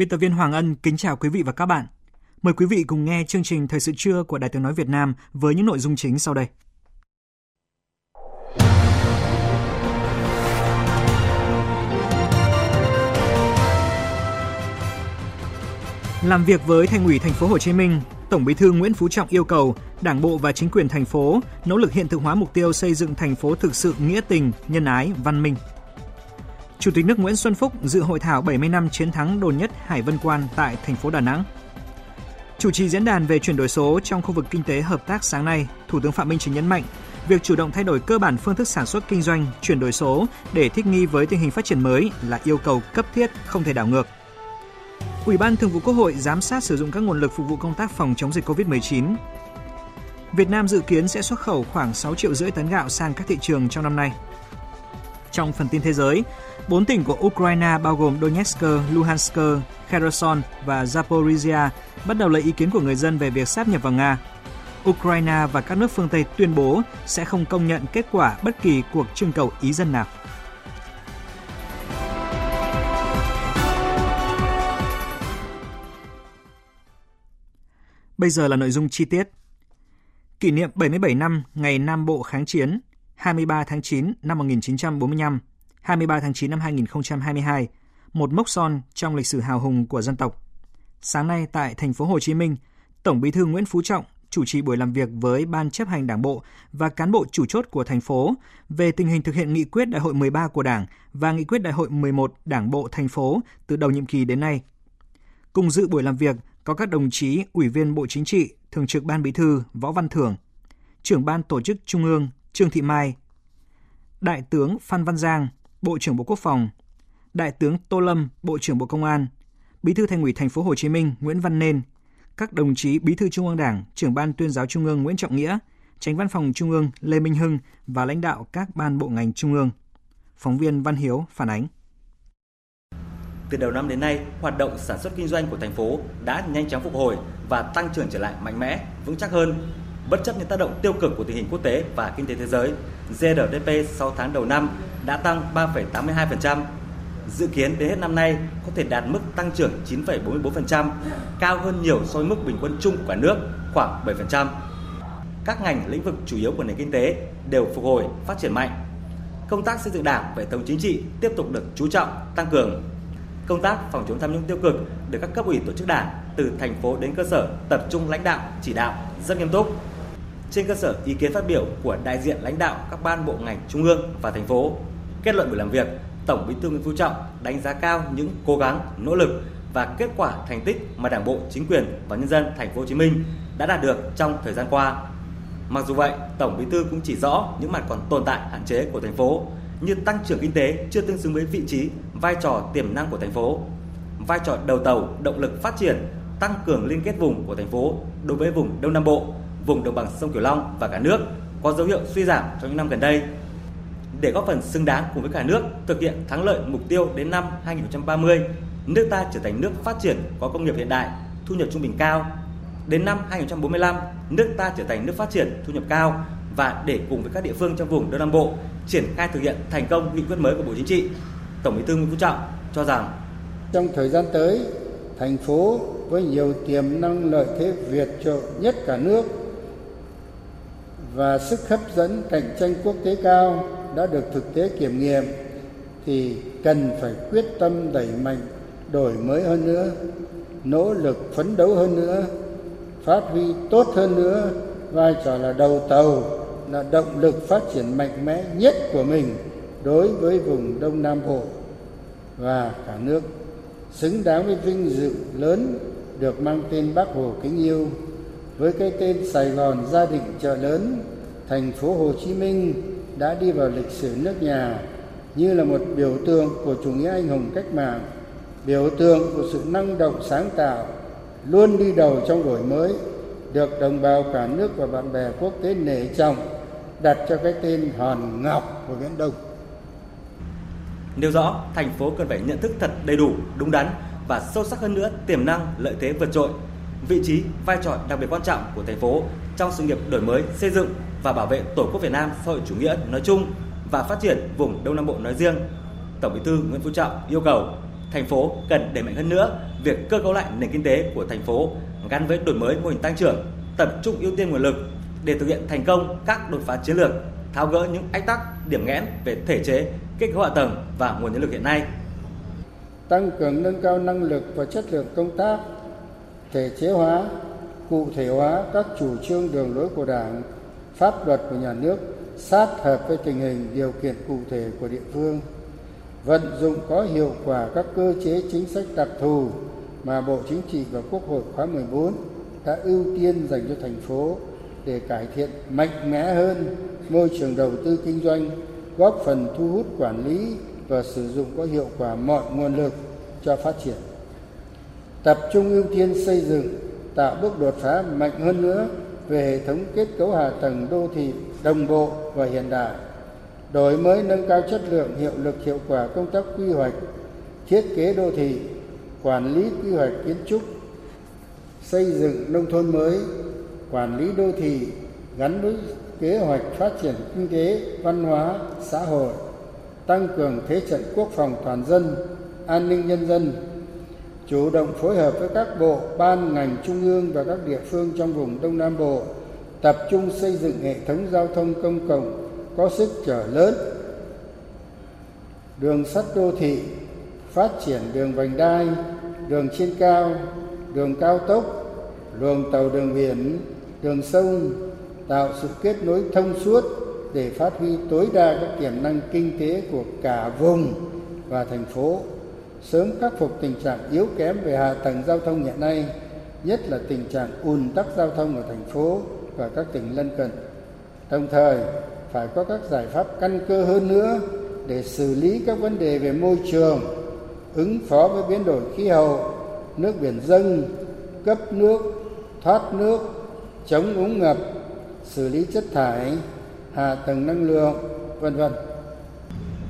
Biên tập viên Hoàng Ân kính chào quý vị và các bạn. Mời quý vị cùng nghe chương trình Thời sự trưa của Đài Tiếng nói Việt Nam với những nội dung chính sau đây. Làm việc với Thành ủy Thành phố Hồ Chí Minh, Tổng Bí thư Nguyễn Phú Trọng yêu cầu Đảng bộ và chính quyền thành phố nỗ lực hiện thực hóa mục tiêu xây dựng thành phố thực sự nghĩa tình, nhân ái, văn minh. Chủ tịch nước Nguyễn Xuân Phúc dự hội thảo 70 năm chiến thắng Donetsk Hải Vân Quan tại thành phố Đà Nẵng. Chủ trì diễn đàn về chuyển đổi số trong khu vực kinh tế hợp tác sáng nay, Thủ tướng Phạm Minh Chính nhấn mạnh, việc chủ động thay đổi cơ bản phương thức sản xuất kinh doanh, chuyển đổi số để thích nghi với tình hình phát triển mới là yêu cầu cấp thiết, không thể đảo ngược. Ủy ban Thường vụ Quốc hội giám sát sử dụng các nguồn lực phục vụ công tác phòng chống dịch COVID-19. Việt Nam dự kiến sẽ xuất khẩu khoảng 6,5 triệu tấn gạo sang các thị trường trong năm nay. Trong phần tin thế giới, 4 tỉnh của Ukraine bao gồm Donetsk, Luhansk, Kherson và Zaporizhia bắt đầu lấy ý kiến của người dân về việc sáp nhập vào Nga. Ukraine và các nước phương Tây tuyên bố sẽ không công nhận kết quả bất kỳ cuộc trưng cầu ý dân nào. Bây giờ là nội dung chi tiết. Kỷ niệm 77 năm ngày Nam Bộ kháng chiến, 23 tháng 9 năm 1945, 23 tháng 9 năm 2022, một mốc son trong lịch sử hào hùng của dân tộc. Sáng nay tại thành phố Hồ Chí Minh, Tổng Bí thư Nguyễn Phú Trọng chủ trì buổi làm việc với Ban chấp hành Đảng bộ và cán bộ chủ chốt của thành phố về tình hình thực hiện nghị quyết Đại hội 13 của Đảng và nghị quyết Đại hội 11 Đảng bộ thành phố từ đầu nhiệm kỳ đến nay. Cùng dự buổi làm việc có các đồng chí Ủy viên Bộ Chính trị, Thường trực Ban Bí thư Võ Văn Thưởng, Trưởng Ban Tổ chức Trung ương Trương Thị Mai, Đại tướng Phan Văn Giang, Bộ trưởng Bộ Quốc phòng, Đại tướng Tô Lâm, Bộ trưởng Bộ Công an, Bí thư Thành ủy Thành phố Hồ Chí Minh Nguyễn Văn Nên, các đồng chí Bí thư Trung ương Đảng, Trưởng Ban Tuyên giáo Trung ương Nguyễn Trọng Nghĩa, Chánh Văn phòng Trung ương Lê Minh Hưng và lãnh đạo các ban bộ ngành Trung ương. Phóng viên Văn Hiếu phản ánh. Từ đầu năm đến nay, hoạt động sản xuất kinh doanh của thành phố đã nhanh chóng phục hồi và tăng trưởng trở lại mạnh mẽ, vững chắc hơn. Bất chấp những tác động tiêu cực của tình hình quốc tế và kinh tế thế giới, GDP 6 tháng đầu năm đã tăng 3,82%. Dự kiến đến hết năm nay có thể đạt mức tăng trưởng 9,44%, cao hơn nhiều so với mức bình quân chung của cả nước khoảng 7%. Các ngành lĩnh vực chủ yếu của nền kinh tế đều phục hồi, phát triển mạnh. Công tác xây dựng Đảng và hệ thống chính trị tiếp tục được chú trọng, tăng cường. Công tác phòng chống tham nhũng tiêu cực được các cấp ủy tổ chức Đảng từ thành phố đến cơ sở tập trung lãnh đạo, chỉ đạo rất nghiêm túc. Trên cơ sở ý kiến phát biểu của đại diện lãnh đạo các ban bộ ngành trung ương và thành phố, kết luận buổi làm việc, Tổng Bí thư Nguyễn Phú Trọng đánh giá cao những cố gắng, nỗ lực và kết quả thành tích mà Đảng bộ, chính quyền và nhân dân Thành phố Hồ Chí Minh đã đạt được trong thời gian qua. Mặc dù vậy, Tổng Bí thư cũng chỉ rõ những mặt còn tồn tại hạn chế của thành phố như tăng trưởng kinh tế chưa tương xứng với vị trí, vai trò tiềm năng của thành phố, vai trò đầu tàu, động lực phát triển, tăng cường liên kết vùng của thành phố đối với vùng Đông Nam Bộ, vùng đồng bằng sông Cửu Long và cả nước có dấu hiệu suy giảm trong những năm gần đây. Để góp phần xứng đáng cùng với cả nước thực hiện thắng lợi mục tiêu đến năm 2030, nước ta trở thành nước phát triển có công nghiệp hiện đại, thu nhập trung bình cao. Đến năm 2045, nước ta trở thành nước phát triển thu nhập cao và để cùng với các địa phương trong vùng Đông Nam Bộ triển khai thực hiện thành công nghị quyết mới của Bộ Chính trị, Tổng Bí thư Nguyễn Phú Trọng cho rằng trong thời gian tới, thành phố với nhiều tiềm năng lợi thế vượt trội nhất cả nước và sức hấp dẫn cạnh tranh quốc tế cao đã được thực tế kiểm nghiệm thì cần phải quyết tâm đẩy mạnh đổi mới hơn nữa, nỗ lực phấn đấu hơn nữa, phát huy tốt hơn nữa vai trò là đầu tàu, là động lực phát triển mạnh mẽ nhất của mình đối với vùng Đông Nam Bộ và cả nước, xứng đáng với vinh dự lớn được mang tên Bác Hồ kính yêu, với cái tên Sài Gòn gia đình chợ lớn, thành phố Hồ Chí Minh đã đi vào lịch sử nước nhà như là một biểu tượng của chủ nghĩa anh hùng cách mạng, biểu tượng của sự năng động sáng tạo, luôn đi đầu trong đổi mới, được đồng bào cả nước và bạn bè quốc tế nể trọng, đặt cho cái tên hòn ngọc của Viễn Đông. Nêu rõ, thành phố cần phải nhận thức thật đầy đủ, đúng đắn và sâu sắc hơn nữa tiềm năng, lợi thế vượt trội, vị trí, vai trò đặc biệt quan trọng của thành phố trong sự nghiệp đổi mới, xây dựng và bảo vệ Tổ quốc Việt Nam xã hội chủ nghĩa nói chung và phát triển vùng Đông Nam Bộ nói riêng. Tổng Bí thư Nguyễn Phú Trọng yêu cầu thành phố cần đẩy mạnh hơn nữa việc cơ cấu lại nền kinh tế của thành phố gắn với đổi mới mô hình tăng trưởng, tập trung ưu tiên nguồn lực để thực hiện thành công các đột phá chiến lược, tháo gỡ những ách tắc, điểm nghẽn về thể chế, kết cấu hạ tầng và nguồn nhân lực hiện nay. Tăng cường nâng cao năng lực và chất lượng công tác, thể chế hóa, cụ thể hóa các chủ trương đường lối của Đảng, pháp luật của nhà nước sát hợp với tình hình điều kiện cụ thể của địa phương, vận dụng có hiệu quả các cơ chế chính sách đặc thù mà Bộ Chính trị và Quốc hội khóa 14 đã ưu tiên dành cho thành phố để cải thiện mạnh mẽ hơn môi trường đầu tư kinh doanh, góp phần thu hút quản lý và sử dụng có hiệu quả mọi nguồn lực cho phát triển. Tập trung ưu tiên xây dựng, tạo bước đột phá mạnh hơn nữa về hệ thống kết cấu hạ tầng đô thị đồng bộ và hiện đại, đổi mới nâng cao chất lượng, hiệu lực, hiệu quả công tác quy hoạch, thiết kế đô thị, quản lý quy hoạch kiến trúc, xây dựng nông thôn mới, quản lý đô thị gắn với kế hoạch phát triển kinh tế, văn hóa, xã hội, tăng cường thế trận quốc phòng toàn dân, an ninh nhân dân, chủ động phối hợp với các bộ, ban, ngành trung ương và các địa phương trong vùng Đông Nam Bộ, tập trung xây dựng hệ thống giao thông công cộng có sức chở lớn, đường sắt đô thị, phát triển đường vành đai, đường trên cao, đường cao tốc, luồng tàu đường biển, đường sông, tạo sự kết nối thông suốt để phát huy tối đa các tiềm năng kinh tế của cả vùng và thành phố, sớm khắc phục tình trạng yếu kém về hạ tầng giao thông hiện nay, nhất là tình trạng ùn tắc giao thông ở thành phố và các tỉnh lân cận. Đồng thời, phải có các giải pháp căn cơ hơn nữa để xử lý các vấn đề về môi trường, ứng phó với biến đổi khí hậu, nước biển dâng, cấp nước, thoát nước, chống úng ngập, xử lý chất thải, hạ tầng năng lượng, vân vân.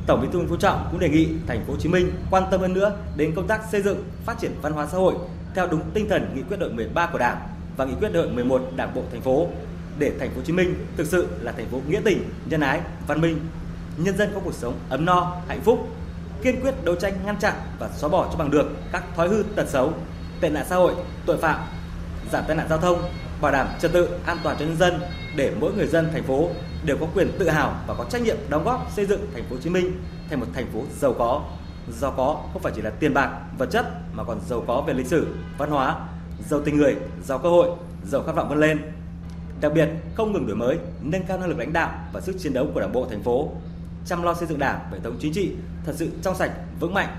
Tổng Bí thư Nguyễn Phú Trọng cũng đề nghị Thành phố Hồ Chí Minh quan tâm hơn nữa đến công tác xây dựng, phát triển văn hóa xã hội theo đúng tinh thần Nghị quyết Đại hội 13 của Đảng và Nghị quyết Đại hội 11 Đảng bộ thành phố, để Thành phố Hồ Chí Minh thực sự là thành phố nghĩa tình, nhân ái, văn minh, nhân dân có cuộc sống ấm no, hạnh phúc, kiên quyết đấu tranh ngăn chặn và xóa bỏ cho bằng được các thói hư tật xấu, tệ nạn xã hội, tội phạm, giảm tai nạn giao thông, bảo đảm trật tự an toàn cho nhân dân, để mỗi người dân thành phố đều có quyền tự hào và có trách nhiệm đóng góp xây dựng Thành phố Hồ Chí Minh thành một thành phố giàu có. Giàu có không phải chỉ là tiền bạc, vật chất mà còn giàu có về lịch sử, văn hóa, giàu tình người, giàu cơ hội, giàu khát vọng vươn lên. Đặc biệt, không ngừng đổi mới, nâng cao năng lực lãnh đạo và sức chiến đấu của Đảng bộ thành phố, chăm lo xây dựng Đảng, hệ thống chính trị thật sự trong sạch, vững mạnh,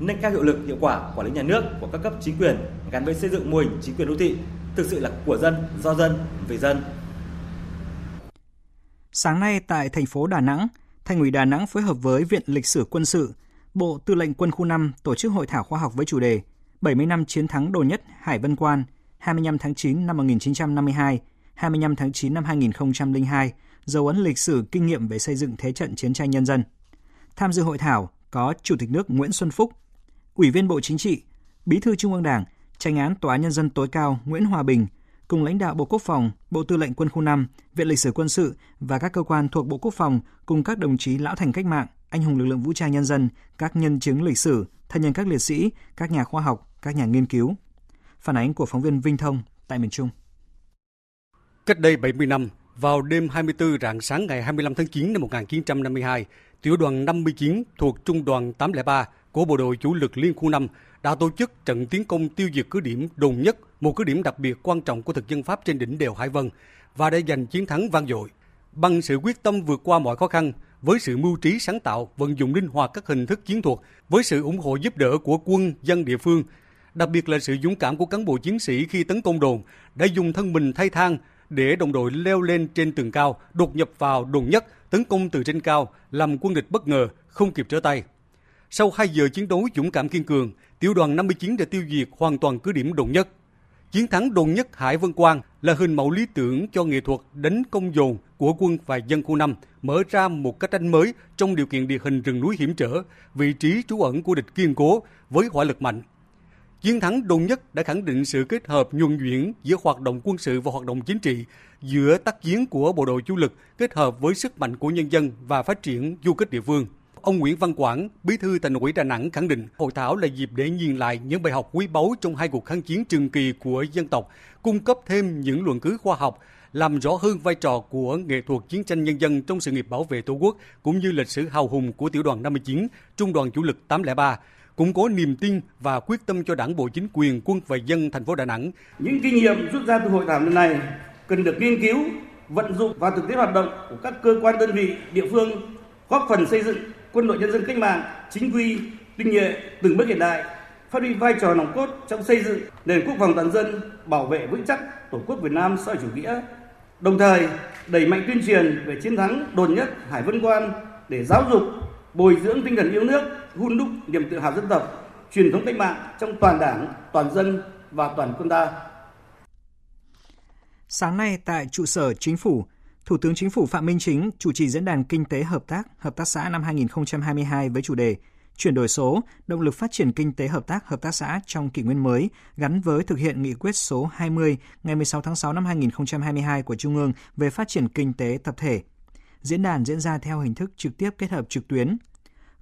nâng cao hiệu lực, hiệu quả quản lý nhà nước của các cấp chính quyền gắn với xây dựng mô hình chính quyền đô thị thực sự là của dân, do dân, vì dân. Sáng nay tại thành phố Đà Nẵng, Thành ủy Đà Nẵng phối hợp với Viện Lịch sử Quân sự, Bộ Tư lệnh Quân khu 5 tổ chức hội thảo khoa học với chủ đề 70 năm chiến thắng Đồn Nhất Hải Vân Quan, 25 tháng 9 năm 1952, 25 tháng 9 năm 2002, dấu ấn lịch sử kinh nghiệm về xây dựng thế trận chiến tranh nhân dân. Tham dự hội thảo có Chủ tịch nước Nguyễn Xuân Phúc, Ủy viên Bộ Chính trị, Bí thư Trung ương Đảng, Chánh án Tòa án Nhân dân tối cao Nguyễn Hòa Bình, cùng lãnh đạo Bộ Quốc phòng, Bộ Tư lệnh Quân khu 5, Viện Lịch sử Quân sự và các cơ quan thuộc Bộ Quốc phòng, cùng các đồng chí lão thành cách mạng, anh hùng lực lượng vũ trang nhân dân, các nhân chứng lịch sử, thân nhân các liệt sĩ, các nhà khoa học, các nhà nghiên cứu. Phản ánh của phóng viên Vinh Thông tại miền Trung. Cách đây 70 năm, vào đêm 24 rạng sáng ngày 25 tháng 9 năm 1952, Tiểu đoàn 59 thuộc Trung đoàn 803 của Bộ đội Chủ lực Liên khu 5 đã tổ chức trận tiến công tiêu diệt cứ điểm Đồn Nhất, một cứ điểm đặc biệt quan trọng của thực dân Pháp trên đỉnh đèo Hải Vân, và đã giành chiến thắng vang dội. Bằng sự quyết tâm vượt qua mọi khó khăn, với sự mưu trí sáng tạo, vận dụng linh hoạt các hình thức chiến thuật, với sự ủng hộ giúp đỡ của quân, dân địa phương. Đặc biệt là sự dũng cảm của cán bộ chiến sĩ khi tấn công đồn, đã dùng thân mình thay thang để đồng đội leo lên trên tường cao, đột nhập vào đồn nhất, tấn công từ trên cao, làm quân địch bất ngờ, không kịp trở tay. Sau 2 giờ chiến đấu dũng cảm kiên cường, tiểu đoàn 59 đã tiêu diệt hoàn toàn cứ điểm đồn nhất. Chiến thắng đồn nhất Hải Vân Quan là hình mẫu lý tưởng cho nghệ thuật đánh công dồn của quân và dân khu 5, mở ra một cách đánh mới trong điều kiện địa hình rừng núi hiểm trở, vị trí trú ẩn của địch kiên cố với hỏa lực mạnh. Chiến thắng đồn nhất đã khẳng định sự kết hợp nhuần nhuyễn giữa hoạt động quân sự và hoạt động chính trị, giữa tác chiến của bộ đội chủ lực kết hợp với sức mạnh của nhân dân và phát triển du kích địa phương. Ông Nguyễn Văn Quảng, Bí thư Thành ủy Đà Nẵng khẳng định hội thảo là dịp để nhìn lại những bài học quý báu trong 2 cuộc kháng chiến trường kỳ của dân tộc, cung cấp thêm những luận cứ khoa học, làm rõ hơn vai trò của nghệ thuật chiến tranh nhân dân trong sự nghiệp bảo vệ Tổ quốc cũng như lịch sử hào hùng của tiểu đoàn 59, trung đoàn chủ lực 803, củng cố niềm tin và quyết tâm cho Đảng bộ chính quyền quân và dân thành phố Đà Nẵng. Những kinh nghiệm rút ra từ hội thảo lần này cần được nghiên cứu, vận dụng vào thực tiễn hoạt động của các cơ quan đơn vị địa phương, góp phần xây dựng quân đội nhân dân cách mạng chính quy, tinh nhuệ, từng bước hiện đại, phát huy vai trò nòng cốt trong xây dựng nền quốc phòng toàn dân, bảo vệ vững chắc Tổ quốc Việt Nam xã hội chủ nghĩa. Đồng thời, đẩy mạnh tuyên truyền về chiến thắng đồn nhất Hải Vân Quan để giáo dục, bồi dưỡng tinh thần yêu nước, hun đúc niềm tự hào dân tộc, truyền thống cách mạng trong toàn Đảng, toàn dân và toàn quân ta. Sáng nay tại trụ sở Chính phủ, Thủ tướng Chính phủ Phạm Minh Chính chủ trì diễn đàn Kinh tế hợp tác xã năm 2022 với chủ đề Chuyển đổi số, động lực phát triển kinh tế hợp tác xã trong kỷ nguyên mới gắn với thực hiện nghị quyết số 20 ngày 16 tháng 6 năm 2022 của Trung ương về phát triển kinh tế tập thể. Diễn đàn diễn ra theo hình thức trực tiếp kết hợp trực tuyến.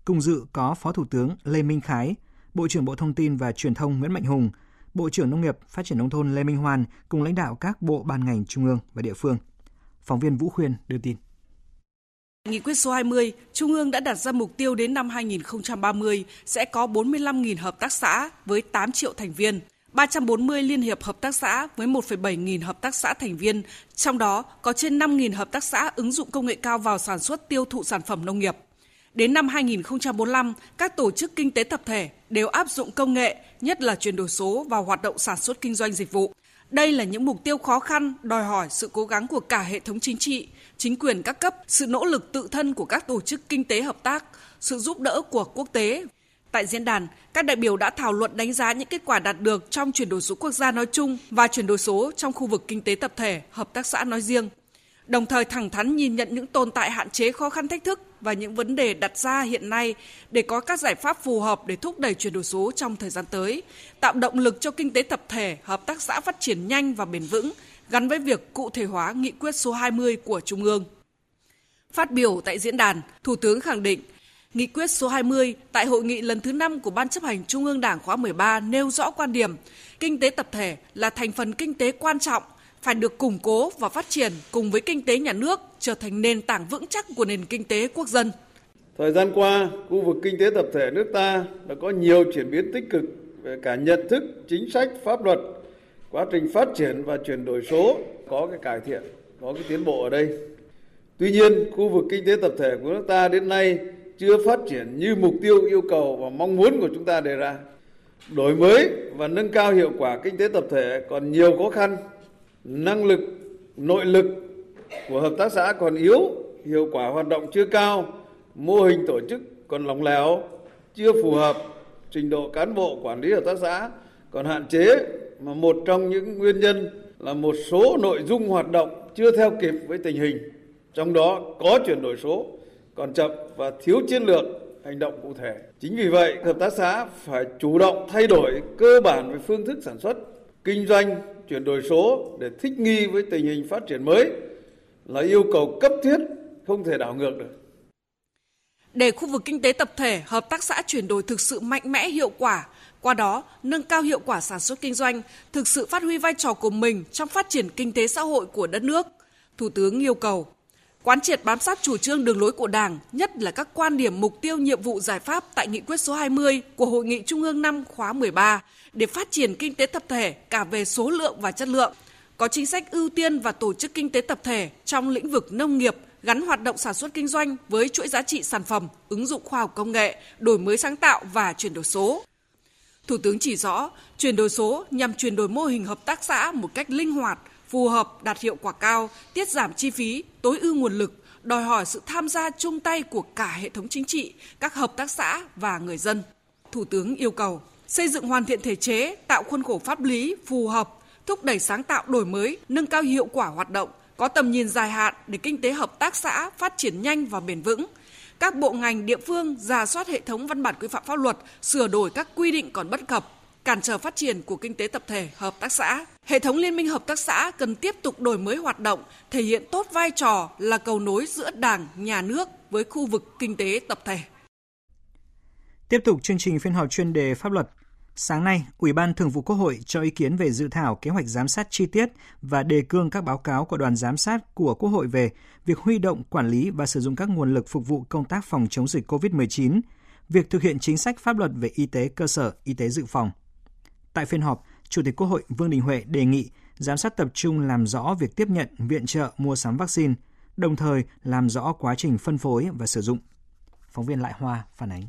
Cùng dự có Phó Thủ tướng Lê Minh Khái, Bộ trưởng Bộ Thông tin và Truyền thông Nguyễn Mạnh Hùng, Bộ trưởng Nông nghiệp Phát triển Nông thôn Lê Minh Hoan cùng lãnh đạo các bộ ban ngành trung ương và địa phương. Phóng viên Vũ Khuyên đưa tin. Nghị quyết số 20, Trung ương đã đặt ra mục tiêu đến năm 2030 sẽ có 45.000 hợp tác xã với 8 triệu thành viên, 340 liên hiệp hợp tác xã với 1,7 nghìn hợp tác xã thành viên, trong đó có trên 5.000 hợp tác xã ứng dụng công nghệ cao vào sản xuất tiêu thụ sản phẩm nông nghiệp. Đến năm 2045, các tổ chức kinh tế tập thể đều áp dụng công nghệ, nhất là chuyển đổi số vào hoạt động sản xuất kinh doanh dịch vụ. Đây là những mục tiêu khó khăn, đòi hỏi sự cố gắng của cả hệ thống chính trị, chính quyền các cấp, sự nỗ lực tự thân của các tổ chức kinh tế hợp tác, sự giúp đỡ của quốc tế. Tại diễn đàn, các đại biểu đã thảo luận đánh giá những kết quả đạt được trong chuyển đổi số quốc gia nói chung và chuyển đổi số trong khu vực kinh tế tập thể, hợp tác xã nói riêng. Đồng thời thẳng thắn nhìn nhận những tồn tại hạn chế khó khăn thách thức và những vấn đề đặt ra hiện nay để có các giải pháp phù hợp để thúc đẩy chuyển đổi số trong thời gian tới, tạo động lực cho kinh tế tập thể, hợp tác xã phát triển nhanh và bền vững, gắn với việc cụ thể hóa nghị quyết số 20 của Trung ương. Phát biểu tại diễn đàn, Thủ tướng khẳng định, Nghị quyết số 20 tại hội nghị lần thứ 5 của Ban chấp hành Trung ương Đảng khóa 13 nêu rõ quan điểm, kinh tế tập thể là thành phần kinh tế quan trọng, phải được củng cố và phát triển cùng với kinh tế nhà nước trở thành nền tảng vững chắc của nền kinh tế quốc dân. Thời gian qua, khu vực kinh tế tập thể nước ta đã có nhiều chuyển biến tích cực về cả nhận thức, chính sách, pháp luật, quá trình phát triển và chuyển đổi số có cái cải thiện, có cái tiến bộ ở đây. Tuy nhiên, khu vực kinh tế tập thể của nước ta đến nay chưa phát triển như mục tiêu, yêu cầu và mong muốn của chúng ta đề ra. Đổi mới và nâng cao hiệu quả kinh tế tập thể còn nhiều khó khăn. Năng lực, nội lực của hợp tác xã còn yếu, hiệu quả hoạt động chưa cao, mô hình tổ chức còn lỏng lẻo, chưa phù hợp, trình độ cán bộ quản lý hợp tác xã còn hạn chế, mà một trong những nguyên nhân là một số nội dung hoạt động chưa theo kịp với tình hình, trong đó có chuyển đổi số còn chậm và thiếu chiến lược, hành động cụ thể. Chính vì vậy, hợp tác xã phải chủ động thay đổi cơ bản về phương thức sản xuất, kinh doanh, chuyển đổi số để thích nghi với tình hình phát triển mới là yêu cầu cấp thiết, không thể đảo ngược được. Để khu vực kinh tế tập thể, hợp tác xã chuyển đổi thực sự mạnh mẽ hiệu quả, qua đó nâng cao hiệu quả sản xuất kinh doanh, thực sự phát huy vai trò của mình trong phát triển kinh tế xã hội của đất nước, Thủ tướng yêu cầu quán triệt bám sát chủ trương đường lối của Đảng, nhất là các quan điểm, mục tiêu, nhiệm vụ, giải pháp tại nghị quyết số 20 của Hội nghị Trung ương 5 khóa 13 để phát triển kinh tế tập thể cả về số lượng và chất lượng, có chính sách ưu tiên và tổ chức kinh tế tập thể trong lĩnh vực nông nghiệp, gắn hoạt động sản xuất kinh doanh với chuỗi giá trị sản phẩm, ứng dụng khoa học công nghệ, đổi mới sáng tạo và chuyển đổi số. Thủ tướng chỉ rõ, chuyển đổi số nhằm chuyển đổi mô hình hợp tác xã một cách linh hoạt, phù hợp, đạt hiệu quả cao, tiết giảm chi phí, tối ưu nguồn lực, đòi hỏi sự tham gia chung tay của cả hệ thống chính trị, các hợp tác xã và người dân. Thủ tướng yêu cầu xây dựng hoàn thiện thể chế, tạo khuôn khổ pháp lý phù hợp, thúc đẩy sáng tạo đổi mới, nâng cao hiệu quả hoạt động, có tầm nhìn dài hạn để kinh tế hợp tác xã phát triển nhanh và bền vững. Các bộ ngành địa phương rà soát hệ thống văn bản quy phạm pháp luật, sửa đổi các quy định còn bất cập, cản trở phát triển của kinh tế tập thể hợp tác xã. Hệ thống liên minh hợp tác xã cần tiếp tục đổi mới hoạt động, thể hiện tốt vai trò là cầu nối giữa Đảng, Nhà nước với khu vực kinh tế tập thể. Tiếp tục chương trình phiên họp chuyên đề pháp luật. Sáng nay, Ủy ban Thường vụ Quốc hội cho ý kiến về dự thảo kế hoạch giám sát chi tiết và đề cương các báo cáo của đoàn giám sát của Quốc hội về việc huy động, quản lý và sử dụng các nguồn lực phục vụ công tác phòng chống dịch COVID-19, việc thực hiện chính sách pháp luật về y tế cơ sở, y tế dự phòng. Tại phiên họp, Chủ tịch Quốc hội Vương Đình Huệ đề nghị giám sát tập trung làm rõ việc tiếp nhận, viện trợ, mua sắm vaccine, đồng thời làm rõ quá trình phân phối và sử dụng. Phóng viên Lại Hoa phản ánh.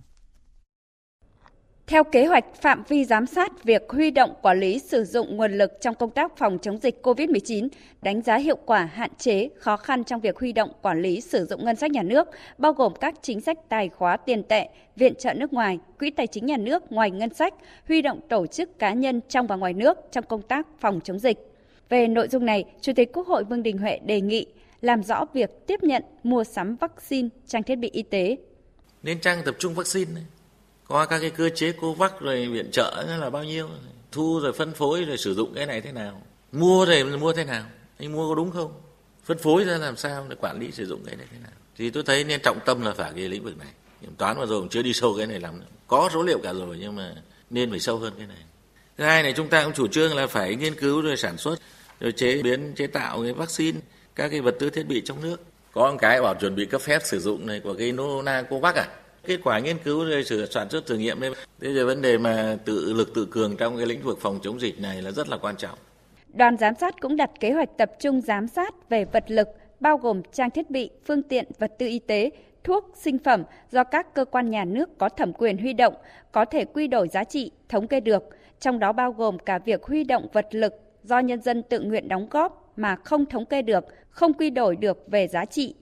Theo kế hoạch, phạm vi giám sát việc huy động, quản lý, sử dụng nguồn lực trong công tác phòng chống dịch COVID-19, đánh giá hiệu quả, hạn chế, khó khăn trong việc huy động, quản lý, sử dụng ngân sách nhà nước, bao gồm các chính sách tài khóa tiền tệ, viện trợ nước ngoài, quỹ tài chính nhà nước ngoài ngân sách, huy động tổ chức cá nhân trong và ngoài nước trong công tác phòng chống dịch. Về nội dung này, Chủ tịch Quốc hội Vương Đình Huệ đề nghị làm rõ việc tiếp nhận, mua sắm vaccine, trang thiết bị y tế. Nên trang tập trung vaccine này. Có các cái cơ chế COVAX rồi viện trợ là bao nhiêu, thu rồi phân phối rồi sử dụng cái này thế nào, mua rồi mua thế nào, anh mua có đúng không, phân phối ra làm sao, để quản lý sử dụng cái này thế nào. Thì tôi thấy nên trọng tâm là phải cái lĩnh vực này. Kiểm toán mà rồi cũng chưa đi sâu cái này lắm, có số liệu cả rồi nhưng mà nên phải sâu hơn cái này. Thứ hai này, chúng ta cũng chủ trương là phải nghiên cứu rồi sản xuất rồi chế biến, chế tạo cái vaccine, các cái vật tư thiết bị trong nước. Có một cái bảo chuẩn bị cấp phép sử dụng này của cái Nona COVAX à. Kết quả nghiên cứu rồi sản xuất thử nghiệm đây. Thế giờ vấn đề mà tự lực tự cường trong cái lĩnh vực phòng chống dịch này là rất là quan trọng. Đoàn giám sát cũng đặt kế hoạch tập trung giám sát về vật lực, bao gồm trang thiết bị, phương tiện, vật tư y tế, thuốc, sinh phẩm do các cơ quan nhà nước có thẩm quyền huy động, có thể quy đổi giá trị, thống kê được, trong đó bao gồm cả việc huy động vật lực do nhân dân tự nguyện đóng góp mà không thống kê được, không quy đổi được về giá trị.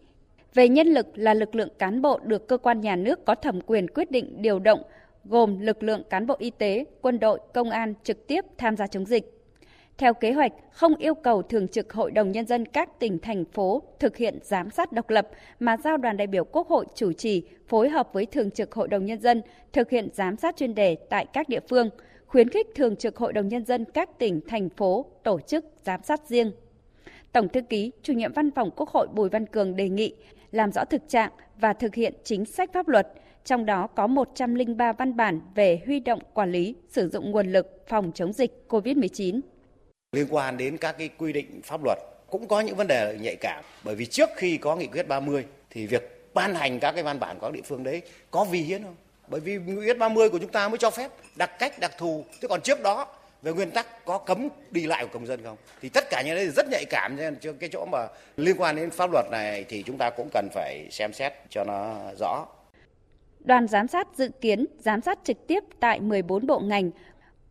Về nhân lực là lực lượng cán bộ được cơ quan nhà nước có thẩm quyền quyết định điều động, gồm lực lượng cán bộ y tế, quân đội, công an trực tiếp tham gia chống dịch. Theo kế hoạch, không yêu cầu Thường trực Hội đồng Nhân dân các tỉnh, thành phố thực hiện giám sát độc lập mà giao đoàn đại biểu Quốc hội chủ trì phối hợp với Thường trực Hội đồng Nhân dân thực hiện giám sát chuyên đề tại các địa phương, khuyến khích Thường trực Hội đồng Nhân dân các tỉnh, thành phố tổ chức giám sát riêng. Tổng thư ký, Chủ nhiệm Văn phòng Quốc hội Bùi Văn Cường đề nghị làm rõ thực trạng và thực hiện chính sách pháp luật, trong đó có 103 văn bản về huy động, quản lý, sử dụng nguồn lực phòng chống dịch COVID-19. Liên quan đến các cái quy định pháp luật cũng có những vấn đề nhạy cảm, bởi vì trước khi có nghị quyết 30 thì việc ban hành các cái văn bản của các địa phương đấy có vi hiến không? Bởi vì nghị quyết 30 của chúng ta mới cho phép đặc cách, đặc thù, thế còn trước đó về nguyên tắc có cấm đi lại của công dân không? Thì tất cả những đấy rất nhạy cảm, nên cái chỗ mà liên quan đến pháp luật này thì chúng ta cũng cần phải xem xét cho nó rõ. Đoàn giám sát dự kiến giám sát trực tiếp tại 14 bộ ngành.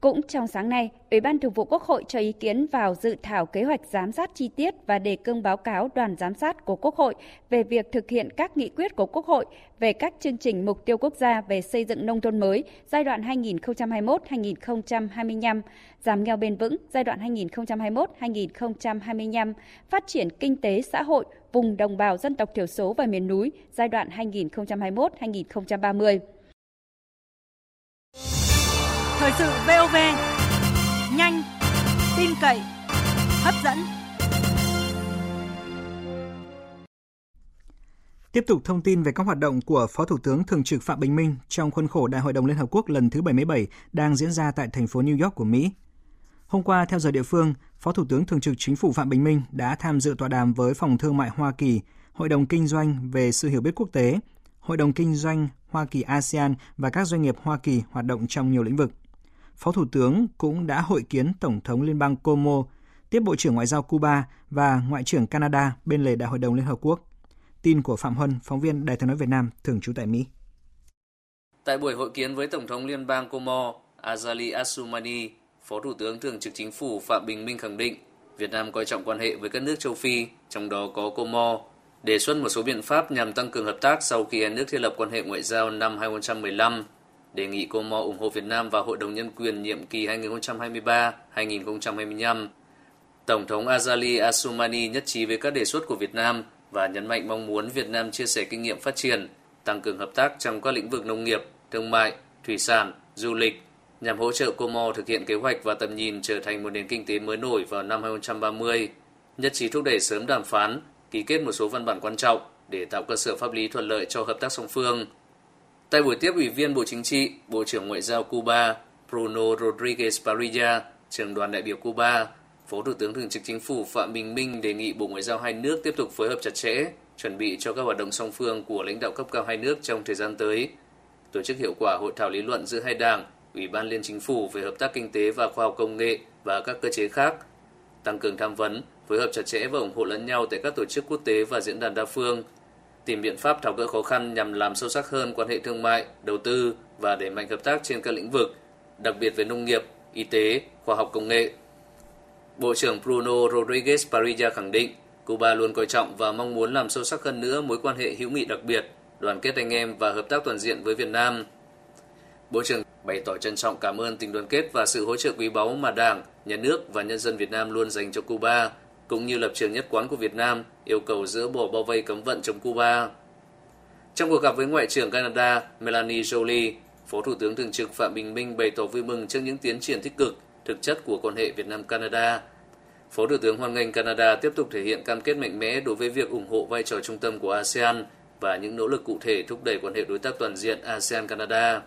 Cũng trong sáng nay, Ủy ban Thường vụ Quốc hội cho ý kiến vào dự thảo kế hoạch giám sát chi tiết và đề cương báo cáo đoàn giám sát của Quốc hội về việc thực hiện các nghị quyết của Quốc hội về các chương trình mục tiêu quốc gia về xây dựng nông thôn mới giai đoạn 2021-2025, giảm nghèo bền vững giai đoạn 2021-2025, phát triển kinh tế xã hội vùng đồng bào dân tộc thiểu số và miền núi giai đoạn 2021-2030. Thời sự VOV, nhanh, tin cậy, hấp dẫn. Tiếp tục thông tin về các hoạt động của Phó Thủ tướng Thường trực Phạm Bình Minh trong khuôn khổ Đại hội đồng Liên Hợp Quốc lần thứ 77 đang diễn ra tại thành phố New York của Mỹ. Hôm qua, theo giờ địa phương, Phó Thủ tướng Thường trực Chính phủ Phạm Bình Minh đã tham dự tọa đàm với Phòng Thương mại Hoa Kỳ, Hội đồng Kinh doanh về sự hiểu biết quốc tế, Hội đồng Kinh doanh Hoa Kỳ ASEAN và các doanh nghiệp Hoa Kỳ hoạt động trong nhiều lĩnh vực. Phó Thủ tướng cũng đã hội kiến Tổng thống Liên bang Comor, tiếp Bộ trưởng Ngoại giao Cuba và Ngoại trưởng Canada bên lề Đại hội đồng Liên Hợp Quốc. Tin của Phạm Huân, phóng viên Đài Tiếng nói Việt Nam thường trú tại Mỹ. Tại buổi hội kiến với Tổng thống Liên bang Comor Azali Assoumani, Phó Thủ tướng Thường trực Chính phủ Phạm Bình Minh khẳng định Việt Nam coi trọng quan hệ với các nước châu Phi, trong đó có Comor, đề xuất một số biện pháp nhằm tăng cường hợp tác sau khi hai nước thiết lập quan hệ ngoại giao năm 2015, đề nghị Comor ủng hộ Việt Nam vào Hội đồng Nhân quyền nhiệm kỳ 2023-2025. Tổng thống Azali Assoumani nhất trí với các đề xuất của Việt Nam và nhấn mạnh mong muốn Việt Nam chia sẻ kinh nghiệm phát triển, tăng cường hợp tác trong các lĩnh vực nông nghiệp, thương mại, thủy sản, du lịch, nhằm hỗ trợ Comor thực hiện kế hoạch và tầm nhìn trở thành một nền kinh tế mới nổi vào năm 2030, nhất trí thúc đẩy sớm đàm phán, ký kết một số văn bản quan trọng để tạo cơ sở pháp lý thuận lợi cho hợp tác song phương. Tại buổi tiếp, Ủy viên Bộ Chính trị, Bộ trưởng Ngoại giao Cuba Bruno Rodriguez Parilla, trưởng đoàn đại biểu Cuba, Phó Thủ tướng Thường trực Chính phủ Phạm Bình Minh đề nghị Bộ Ngoại giao hai nước tiếp tục phối hợp chặt chẽ, chuẩn bị cho các hoạt động song phương của lãnh đạo cấp cao hai nước trong thời gian tới, tổ chức hiệu quả hội thảo lý luận giữa hai đảng, Ủy ban Liên Chính phủ về hợp tác kinh tế và khoa học công nghệ và các cơ chế khác, tăng cường tham vấn, phối hợp chặt chẽ và ủng hộ lẫn nhau tại các tổ chức quốc tế và diễn đàn đa phương, tìm biện pháp tháo gỡ khó khăn nhằm làm sâu sắc hơn quan hệ thương mại, đầu tư và đẩy mạnh hợp tác trên các lĩnh vực, đặc biệt về nông nghiệp, y tế, khoa học công nghệ. Bộ trưởng Bruno Rodriguez Parilla khẳng định Cuba luôn coi trọng và mong muốn làm sâu sắc hơn nữa mối quan hệ hữu nghị đặc biệt, đoàn kết anh em và hợp tác toàn diện với Việt Nam. Bộ trưởng bày tỏ trân trọng cảm ơn tình đoàn kết và sự hỗ trợ quý báu mà Đảng, Nhà nước và nhân dân Việt Nam luôn dành cho Cuba, cũng như lập trường nhất quán của Việt Nam yêu cầu dỡ bỏ bao vây cấm vận chống Cuba. Trong cuộc gặp với Ngoại trưởng Canada Melanie Jolie, Phó Thủ tướng Thường trực Phạm Bình Minh bày tỏ vui mừng trước những tiến triển tích cực, thực chất của quan hệ Việt Nam-Canada. Phó Thủ tướng hoan nghênh Canada tiếp tục thể hiện cam kết mạnh mẽ đối với việc ủng hộ vai trò trung tâm của ASEAN và những nỗ lực cụ thể thúc đẩy quan hệ đối tác toàn diện ASEAN-Canada.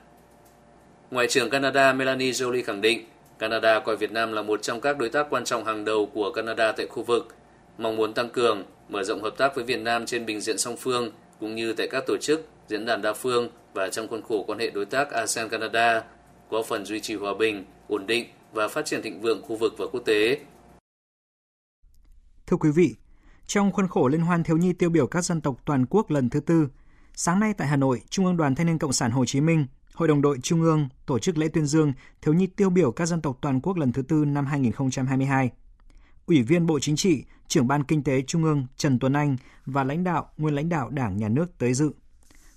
Ngoại trưởng Canada Melanie Jolie khẳng định, Canada coi Việt Nam là một trong các đối tác quan trọng hàng đầu của Canada tại khu vực, mong muốn tăng cường, mở rộng hợp tác với Việt Nam trên bình diện song phương, cũng như tại các tổ chức, diễn đàn đa phương và trong khuôn khổ quan hệ đối tác ASEAN-Canada, góp phần duy trì hòa bình, ổn định và phát triển thịnh vượng khu vực và quốc tế. Thưa quý vị, trong khuôn khổ Liên hoan Thiếu nhi tiêu biểu các dân tộc toàn quốc lần thứ 4, sáng nay tại Hà Nội, Trung ương Đoàn Thanh niên Cộng sản Hồ Chí Minh, Hội đồng đội Trung ương tổ chức lễ tuyên dương Thiếu nhi tiêu biểu các dân tộc toàn quốc lần thứ 4 năm 2022. Ủy viên Bộ Chính trị, trưởng Ban Kinh tế Trung ương Trần Tuấn Anh và lãnh đạo, nguyên lãnh đạo Đảng, Nhà nước tới dự.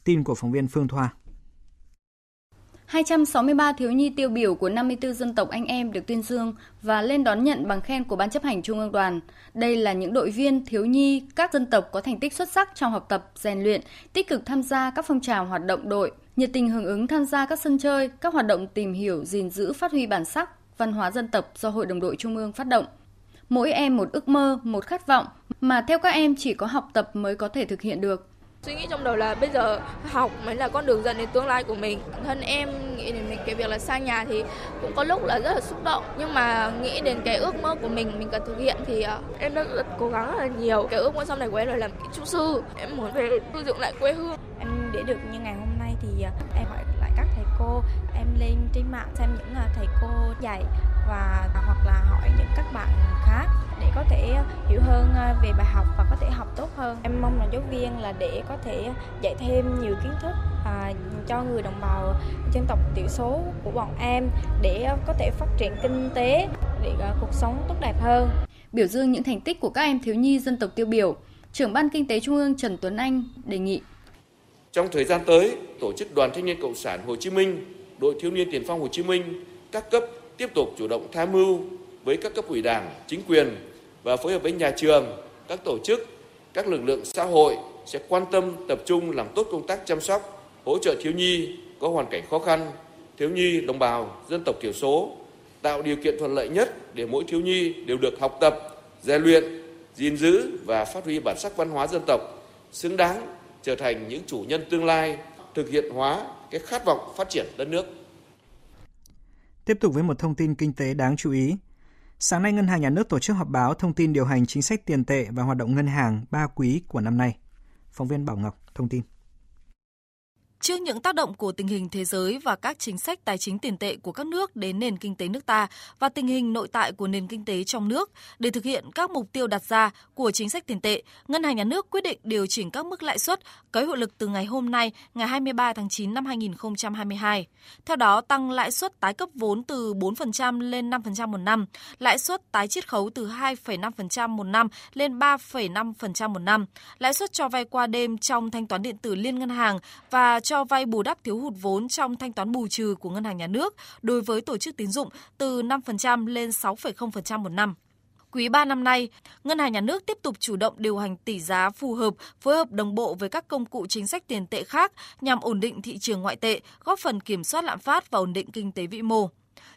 Tin của phóng viên Phương Thoa. 263 thiếu nhi tiêu biểu của 54 dân tộc anh em được tuyên dương và lên đón nhận bằng khen của Ban Chấp hành Trung ương Đoàn. Đây là những đội viên thiếu nhi các dân tộc có thành tích xuất sắc trong học tập, rèn luyện, tích cực tham gia các phong trào hoạt động đội, nhiệt tình hưởng ứng tham gia các sân chơi, các hoạt động tìm hiểu, gìn giữ, phát huy bản sắc, văn hóa dân tộc do Hội đồng đội Trung ương phát động. Mỗi em một ước mơ, một khát vọng mà theo các em chỉ có học tập mới có thể thực hiện được. Suy nghĩ trong đầu là bây giờ học mới là con đường dẫn đến tương lai của mình. Thân em nghĩ đến cái việc là xa nhà thì cũng có lúc là rất là xúc động. Nhưng mà nghĩ đến cái ước mơ của mình cần thực hiện thì em đã rất cố gắng rất là nhiều. Cái ước mơ sau này của em là làm kỹ sư sư. Em muốn về xây dựng lại quê hương. Em để được như ngày hôm nay thì em hỏi lại các thầy cô. Em lên trên mạng xem những thầy cô dạy và hoặc là hỏi những các bạn khác để có thể hiểu hơn về bài học và có thể học tốt hơn. Em mong là giáo viên là để có thể dạy thêm nhiều kiến thức cho người đồng bào dân tộc thiểu số của bọn em để có thể phát triển kinh tế, để cuộc sống tốt đẹp hơn. Biểu dương những thành tích của các em thiếu nhi dân tộc tiêu biểu, trưởng Ban Kinh tế Trung ương Trần Tuấn Anh đề nghị. Trong thời gian tới, tổ chức Đoàn Thanh niên Cộng sản Hồ Chí Minh, đội thiếu niên tiền phong Hồ Chí Minh, các cấp tiếp tục chủ động tham mưu với các cấp ủy Đảng, chính quyền và phối hợp với nhà trường, các tổ chức, các lực lượng xã hội sẽ quan tâm tập trung làm tốt công tác chăm sóc, hỗ trợ thiếu nhi có hoàn cảnh khó khăn, thiếu nhi đồng bào dân tộc thiểu số, tạo điều kiện thuận lợi nhất để mỗi thiếu nhi đều được học tập, rèn luyện, gìn giữ và phát huy bản sắc văn hóa dân tộc, xứng đáng trở thành những chủ nhân tương lai, thực hiện hóa cái khát vọng phát triển đất nước. Tiếp tục với một thông tin kinh tế đáng chú ý. Sáng nay, Ngân hàng Nhà nước tổ chức họp báo thông tin điều hành chính sách tiền tệ và hoạt động ngân hàng 3 quý của năm nay. Phóng viên Bảo Ngọc thông tin. Trước những tác động của tình hình thế giới và các chính sách tài chính tiền tệ của các nước đến nền kinh tế nước ta và tình hình nội tại của nền kinh tế trong nước, để thực hiện các mục tiêu đặt ra của chính sách tiền tệ, Ngân hàng Nhà nước quyết định điều chỉnh các mức lãi suất có hiệu lực từ ngày hôm nay, ngày 23 tháng 9 năm 2022. Theo đó, tăng lãi suất tái cấp vốn từ 4% lên 5% một năm, lãi suất tái chiết khấu từ 2,5% một năm lên 3,5% một năm, lãi suất cho vay qua đêm trong thanh toán điện tử liên ngân hàng và cho vay bù đắp thiếu hụt vốn trong thanh toán bù trừ của Ngân hàng Nhà nước đối với tổ chức tín dụng từ 5% lên 6,0% một năm. Quý 3 năm nay, Ngân hàng Nhà nước tiếp tục chủ động điều hành tỷ giá phù hợp, phối hợp đồng bộ với các công cụ chính sách tiền tệ khác nhằm ổn định thị trường ngoại tệ, góp phần kiểm soát lạm phát và ổn định kinh tế vĩ mô.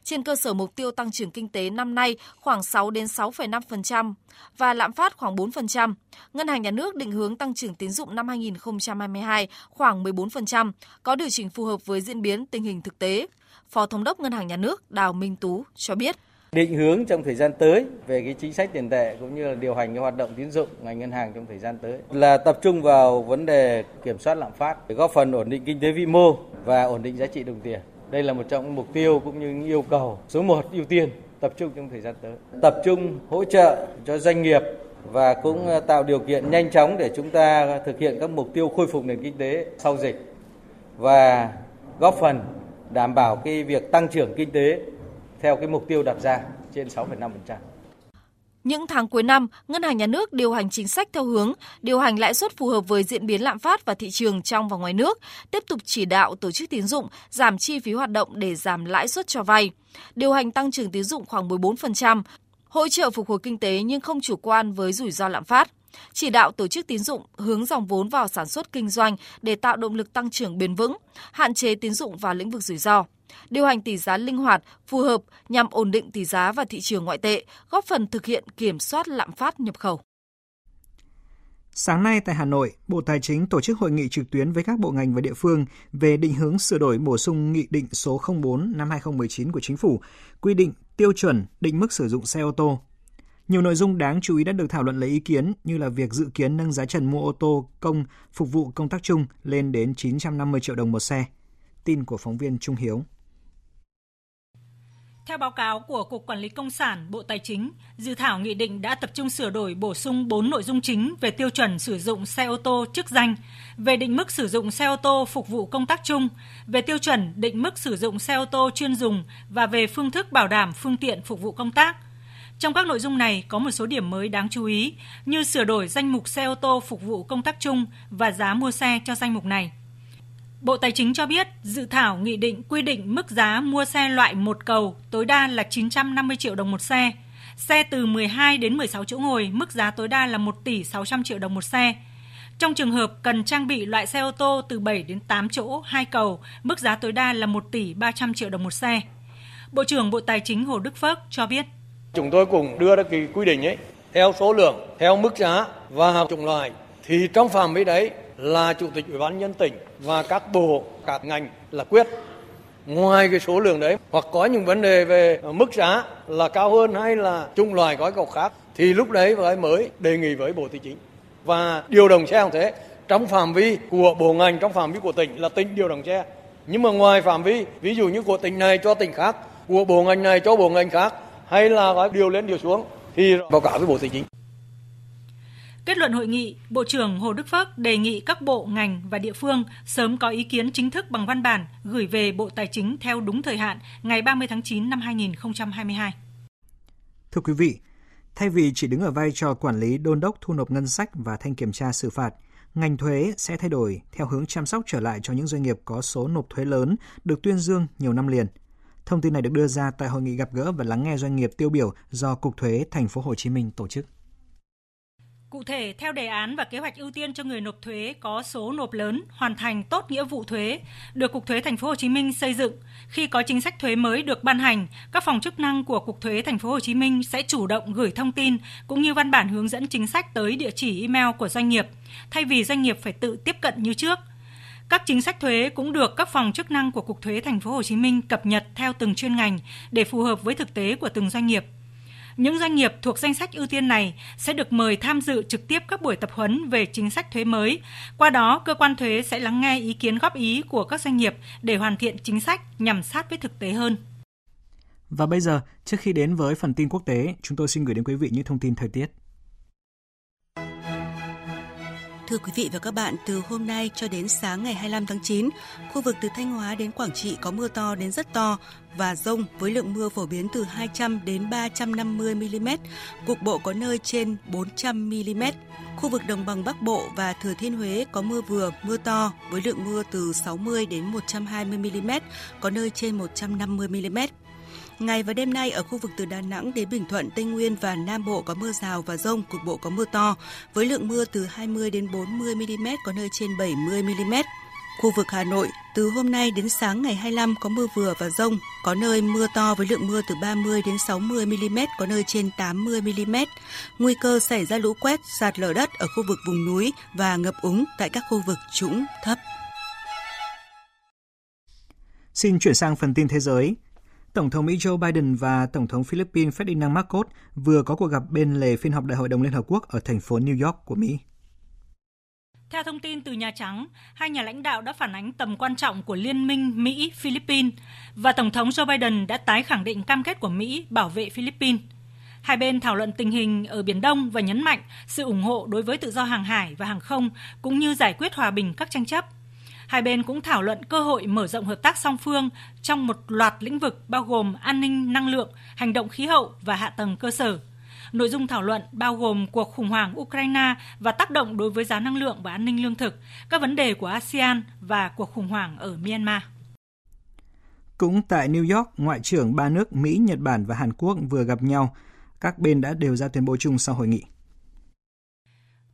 Trên cơ sở mục tiêu tăng trưởng kinh tế năm nay khoảng 6 đến 6,5% và lạm phát khoảng 4%, Ngân hàng Nhà nước định hướng tăng trưởng tín dụng năm 2022 khoảng 14%, có điều chỉnh phù hợp với diễn biến tình hình thực tế. Phó Thống đốc Ngân hàng Nhà nước Đào Minh Tú cho biết. Định hướng trong thời gian tới về cái chính sách tiền tệ cũng như là điều hành cái hoạt động tín dụng ngành ngân hàng trong thời gian tới là tập trung vào vấn đề kiểm soát lạm phát để góp phần ổn định kinh tế vĩ mô và ổn định giá trị đồng tiền. Đây là một trong những mục tiêu cũng như những yêu cầu số 1 ưu tiên tập trung trong thời gian tới. Tập trung hỗ trợ cho doanh nghiệp và cũng tạo điều kiện nhanh chóng để chúng ta thực hiện các mục tiêu khôi phục nền kinh tế sau dịch và góp phần đảm bảo cái việc tăng trưởng kinh tế theo cái mục tiêu đặt ra trên 6,5%. Những tháng cuối năm, Ngân hàng Nhà nước điều hành chính sách theo hướng điều hành lãi suất phù hợp với diễn biến lạm phát và thị trường trong và ngoài nước, tiếp tục chỉ đạo tổ chức tín dụng giảm chi phí hoạt động để giảm lãi suất cho vay, điều hành tăng trưởng tín dụng khoảng 14%, hỗ trợ phục hồi kinh tế nhưng không chủ quan với rủi ro lạm phát, chỉ đạo tổ chức tín dụng hướng dòng vốn vào sản xuất kinh doanh để tạo động lực tăng trưởng bền vững, hạn chế tín dụng vào lĩnh vực rủi ro. Điều hành tỷ giá linh hoạt, phù hợp nhằm ổn định tỷ giá và thị trường ngoại tệ, góp phần thực hiện kiểm soát lạm phát nhập khẩu. Sáng nay tại Hà Nội, Bộ Tài chính tổ chức hội nghị trực tuyến với các bộ ngành và địa phương về định hướng sửa đổi bổ sung Nghị định số 04 năm 2019 của Chính phủ, quy định tiêu chuẩn định mức sử dụng xe ô tô. Nhiều nội dung đáng chú ý đã được thảo luận lấy ý kiến như là việc dự kiến nâng giá trần mua ô tô công phục vụ công tác chung lên đến 950 triệu đồng một xe. Tin của phóng viên Trung Hiếu. Theo báo cáo của Cục Quản lý Công sản, Bộ Tài chính, dự thảo nghị định đã tập trung sửa đổi bổ sung 4 nội dung chính về tiêu chuẩn sử dụng xe ô tô chức danh, về định mức sử dụng xe ô tô phục vụ công tác chung, về tiêu chuẩn định mức sử dụng xe ô tô chuyên dùng và về phương thức bảo đảm phương tiện phục vụ công tác. Trong các nội dung này có một số điểm mới đáng chú ý như sửa đổi danh mục xe ô tô phục vụ công tác chung và giá mua xe cho danh mục này. Bộ Tài chính cho biết, dự thảo nghị định quy định mức giá mua xe loại 1 cầu tối đa là 950 triệu đồng một xe. Xe từ 12 đến 16 chỗ ngồi, mức giá tối đa là 1 tỷ 600 triệu đồng một xe. Trong trường hợp cần trang bị loại xe ô tô từ 7 đến 8 chỗ 2 cầu, mức giá tối đa là 1 tỷ 300 triệu đồng một xe. Bộ trưởng Bộ Tài chính Hồ Đức Phước cho biết. Chúng tôi cũng đưa ra cái quy định ấy, theo số lượng, theo mức giá và chủng loại thì trong phạm vi đấy là Chủ tịch Ủy ban Nhân dân tỉnh và các bộ, các ngành là quyết. Ngoài cái số lượng đấy, hoặc có những vấn đề về mức giá là cao hơn hay là chủng loại gói cầu khác, thì lúc đấy mới đề nghị với Bộ Tài chính. Và điều động xe cũng thế, trong phạm vi của bộ ngành, trong phạm vi của tỉnh là tỉnh điều động xe. Nhưng mà ngoài phạm vi, ví dụ như của tỉnh này cho tỉnh khác, của bộ ngành này cho bộ ngành khác, hay là gói điều lên điều xuống, thì báo cáo với Bộ Tài chính. Kết luận hội nghị, Bộ trưởng Hồ Đức Phước đề nghị các bộ, ngành và địa phương sớm có ý kiến chính thức bằng văn bản gửi về Bộ Tài chính theo đúng thời hạn ngày 30 tháng 9 năm 2022. Thưa quý vị, thay vì chỉ đứng ở vai trò quản lý đôn đốc thu nộp ngân sách và thanh kiểm tra xử phạt, ngành thuế sẽ thay đổi theo hướng chăm sóc trở lại cho những doanh nghiệp có số nộp thuế lớn được tuyên dương nhiều năm liền. Thông tin này được đưa ra tại hội nghị gặp gỡ và lắng nghe doanh nghiệp tiêu biểu do Cục Thuế Thành phố Hồ Chí Minh tổ chức. Cụ thể, theo đề án và kế hoạch ưu tiên cho người nộp thuế có số nộp lớn hoàn thành tốt nghĩa vụ thuế được Cục Thuế Thành phố Hồ Chí Minh xây dựng, khi có chính sách thuế mới được ban hành, các phòng chức năng của Cục Thuế Thành phố Hồ Chí Minh sẽ chủ động gửi thông tin cũng như văn bản hướng dẫn chính sách tới địa chỉ email của doanh nghiệp, thay vì doanh nghiệp phải tự tiếp cận như trước. Các chính sách thuế cũng được các phòng chức năng của Cục Thuế Thành phố Hồ Chí Minh cập nhật theo từng chuyên ngành để phù hợp với thực tế của từng doanh nghiệp. Những doanh nghiệp thuộc danh sách ưu tiên này sẽ được mời tham dự trực tiếp các buổi tập huấn về chính sách thuế mới. Qua đó, cơ quan thuế sẽ lắng nghe ý kiến góp ý của các doanh nghiệp để hoàn thiện chính sách nhằm sát với thực tế hơn. Và bây giờ, trước khi đến với phần tin quốc tế, chúng tôi xin gửi đến quý vị những thông tin thời tiết. Thưa quý vị và các bạn, từ hôm nay cho đến sáng ngày 25 tháng 9, khu vực từ Thanh Hóa đến Quảng Trị có mưa to đến rất to và dông với lượng mưa phổ biến từ 200 đến 350 mm, cục bộ có nơi trên 400 mm. Khu vực đồng bằng Bắc Bộ và Thừa Thiên Huế có mưa vừa, mưa to với lượng mưa từ 60 đến 120 mm, có nơi trên 150 mm. Ngày và đêm nay ở khu vực từ Đà Nẵng đến Bình Thuận, Tây Nguyên và Nam Bộ có mưa rào và dông, cục bộ có mưa to, với lượng mưa từ 20 đến 40 mm, có nơi trên 70 mm. Khu vực Hà Nội, từ hôm nay đến sáng ngày 25 có mưa vừa và dông, có nơi mưa to với lượng mưa từ 30 đến 60 mm, có nơi trên 80 mm. Nguy cơ xảy ra lũ quét, sạt lở đất ở khu vực vùng núi và ngập úng tại các khu vực trũng thấp. Xin chuyển sang phần tin thế giới. Tổng thống Mỹ Joe Biden và Tổng thống Philippines Ferdinand Marcos vừa có cuộc gặp bên lề phiên họp Đại hội đồng Liên Hợp Quốc ở thành phố New York của Mỹ. Theo thông tin từ Nhà Trắng, hai nhà lãnh đạo đã phản ánh tầm quan trọng của liên minh Mỹ-Philippines và Tổng thống Joe Biden đã tái khẳng định cam kết của Mỹ bảo vệ Philippines. Hai bên thảo luận tình hình ở Biển Đông và nhấn mạnh sự ủng hộ đối với tự do hàng hải và hàng không cũng như giải quyết hòa bình các tranh chấp. Hai bên cũng thảo luận cơ hội mở rộng hợp tác song phương trong một loạt lĩnh vực bao gồm an ninh năng lượng, hành động khí hậu và hạ tầng cơ sở. Nội dung thảo luận bao gồm cuộc khủng hoảng Ukraine và tác động đối với giá năng lượng và an ninh lương thực, các vấn đề của ASEAN và cuộc khủng hoảng ở Myanmar. Cũng tại New York, Ngoại trưởng ba nước Mỹ, Nhật Bản và Hàn Quốc vừa gặp nhau. Các bên đã đều ra tuyên bố chung sau hội nghị.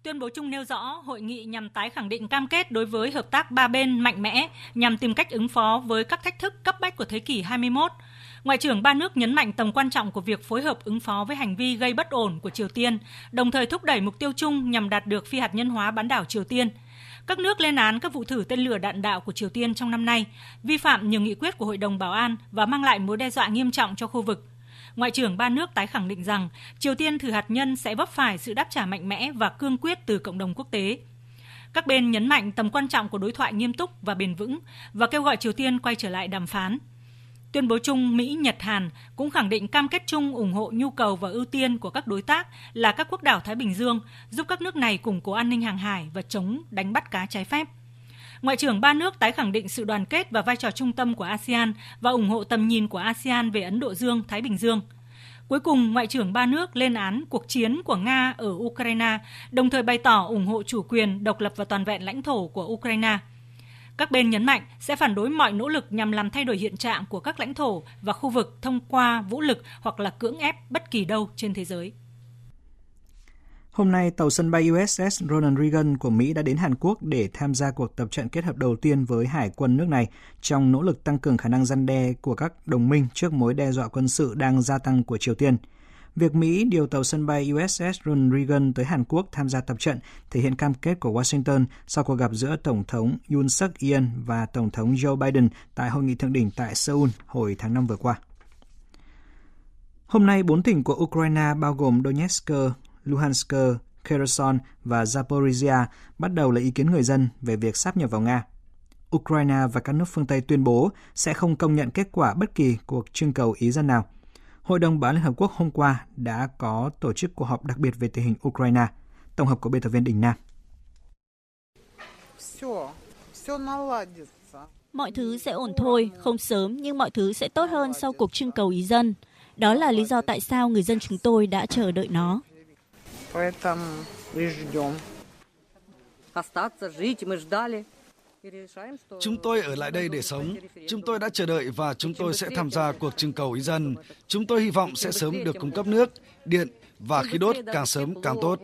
Tuyên bố chung nêu rõ hội nghị nhằm tái khẳng định cam kết đối với hợp tác ba bên mạnh mẽ nhằm tìm cách ứng phó với các thách thức cấp bách của thế kỷ 21. Ngoại trưởng ba nước nhấn mạnh tầm quan trọng của việc phối hợp ứng phó với hành vi gây bất ổn của Triều Tiên, đồng thời thúc đẩy mục tiêu chung nhằm đạt được phi hạt nhân hóa bán đảo Triều Tiên. Các nước lên án các vụ thử tên lửa đạn đạo của Triều Tiên trong năm nay, vi phạm nhiều nghị quyết của Hội đồng Bảo an và mang lại mối đe dọa nghiêm trọng cho khu vực. Ngoại trưởng ba nước tái khẳng định rằng Triều Tiên thử hạt nhân sẽ vấp phải sự đáp trả mạnh mẽ và cương quyết từ cộng đồng quốc tế. Các bên nhấn mạnh tầm quan trọng của đối thoại nghiêm túc và bền vững và kêu gọi Triều Tiên quay trở lại đàm phán. Tuyên bố chung Mỹ-Nhật-Hàn cũng khẳng định cam kết chung ủng hộ nhu cầu và ưu tiên của các đối tác là các quốc đảo Thái Bình Dương, giúp các nước này củng cố an ninh hàng hải và chống đánh bắt cá trái phép. Ngoại trưởng ba nước tái khẳng định sự đoàn kết và vai trò trung tâm của ASEAN và ủng hộ tầm nhìn của ASEAN về Ấn Độ Dương, Thái Bình Dương. Cuối cùng, Ngoại trưởng ba nước lên án cuộc chiến của Nga ở Ukraine, đồng thời bày tỏ ủng hộ chủ quyền, độc lập và toàn vẹn lãnh thổ của Ukraine. Các bên nhấn mạnh sẽ phản đối mọi nỗ lực nhằm làm thay đổi hiện trạng của các lãnh thổ và khu vực thông qua vũ lực hoặc là cưỡng ép bất kỳ đâu trên thế giới. Hôm nay, tàu sân bay USS Ronald Reagan của Mỹ đã đến Hàn Quốc để tham gia cuộc tập trận kết hợp đầu tiên với hải quân nước này trong nỗ lực tăng cường khả năng răn đe của các đồng minh trước mối đe dọa quân sự đang gia tăng của Triều Tiên. Việc Mỹ điều tàu sân bay USS Ronald Reagan tới Hàn Quốc tham gia tập trận thể hiện cam kết của Washington sau cuộc gặp giữa Tổng thống Yoon Suk Yeol và Tổng thống Joe Biden tại hội nghị thượng đỉnh tại Seoul hồi tháng 5 vừa qua. Hôm nay, 4 tỉnh của Ukraine bao gồm Donetsk, Luhansk, Kherson và Zaporizhia bắt đầu lấy ý kiến người dân về việc sáp nhập vào Nga. Ukraine và các nước phương Tây tuyên bố sẽ không công nhận kết quả bất kỳ cuộc trưng cầu ý dân nào. Hội đồng Bảo an Liên Hợp Quốc hôm qua đã có tổ chức cuộc họp đặc biệt về tình hình Ukraine. Tổng hợp của biên tập viên Đình Nam. Mọi thứ sẽ ổn thôi, không sớm nhưng mọi thứ sẽ tốt hơn sau cuộc trưng cầu ý dân. Đó là lý do tại sao người dân chúng tôi đã chờ đợi nó. Chúng tôi ở lại đây để sống. Chúng tôi đã chờ đợi và chúng tôi sẽ tham gia cuộc trưng cầu ý dân. Chúng tôi hy vọng sẽ sớm được cung cấp nước, điện và khí đốt càng sớm càng tốt.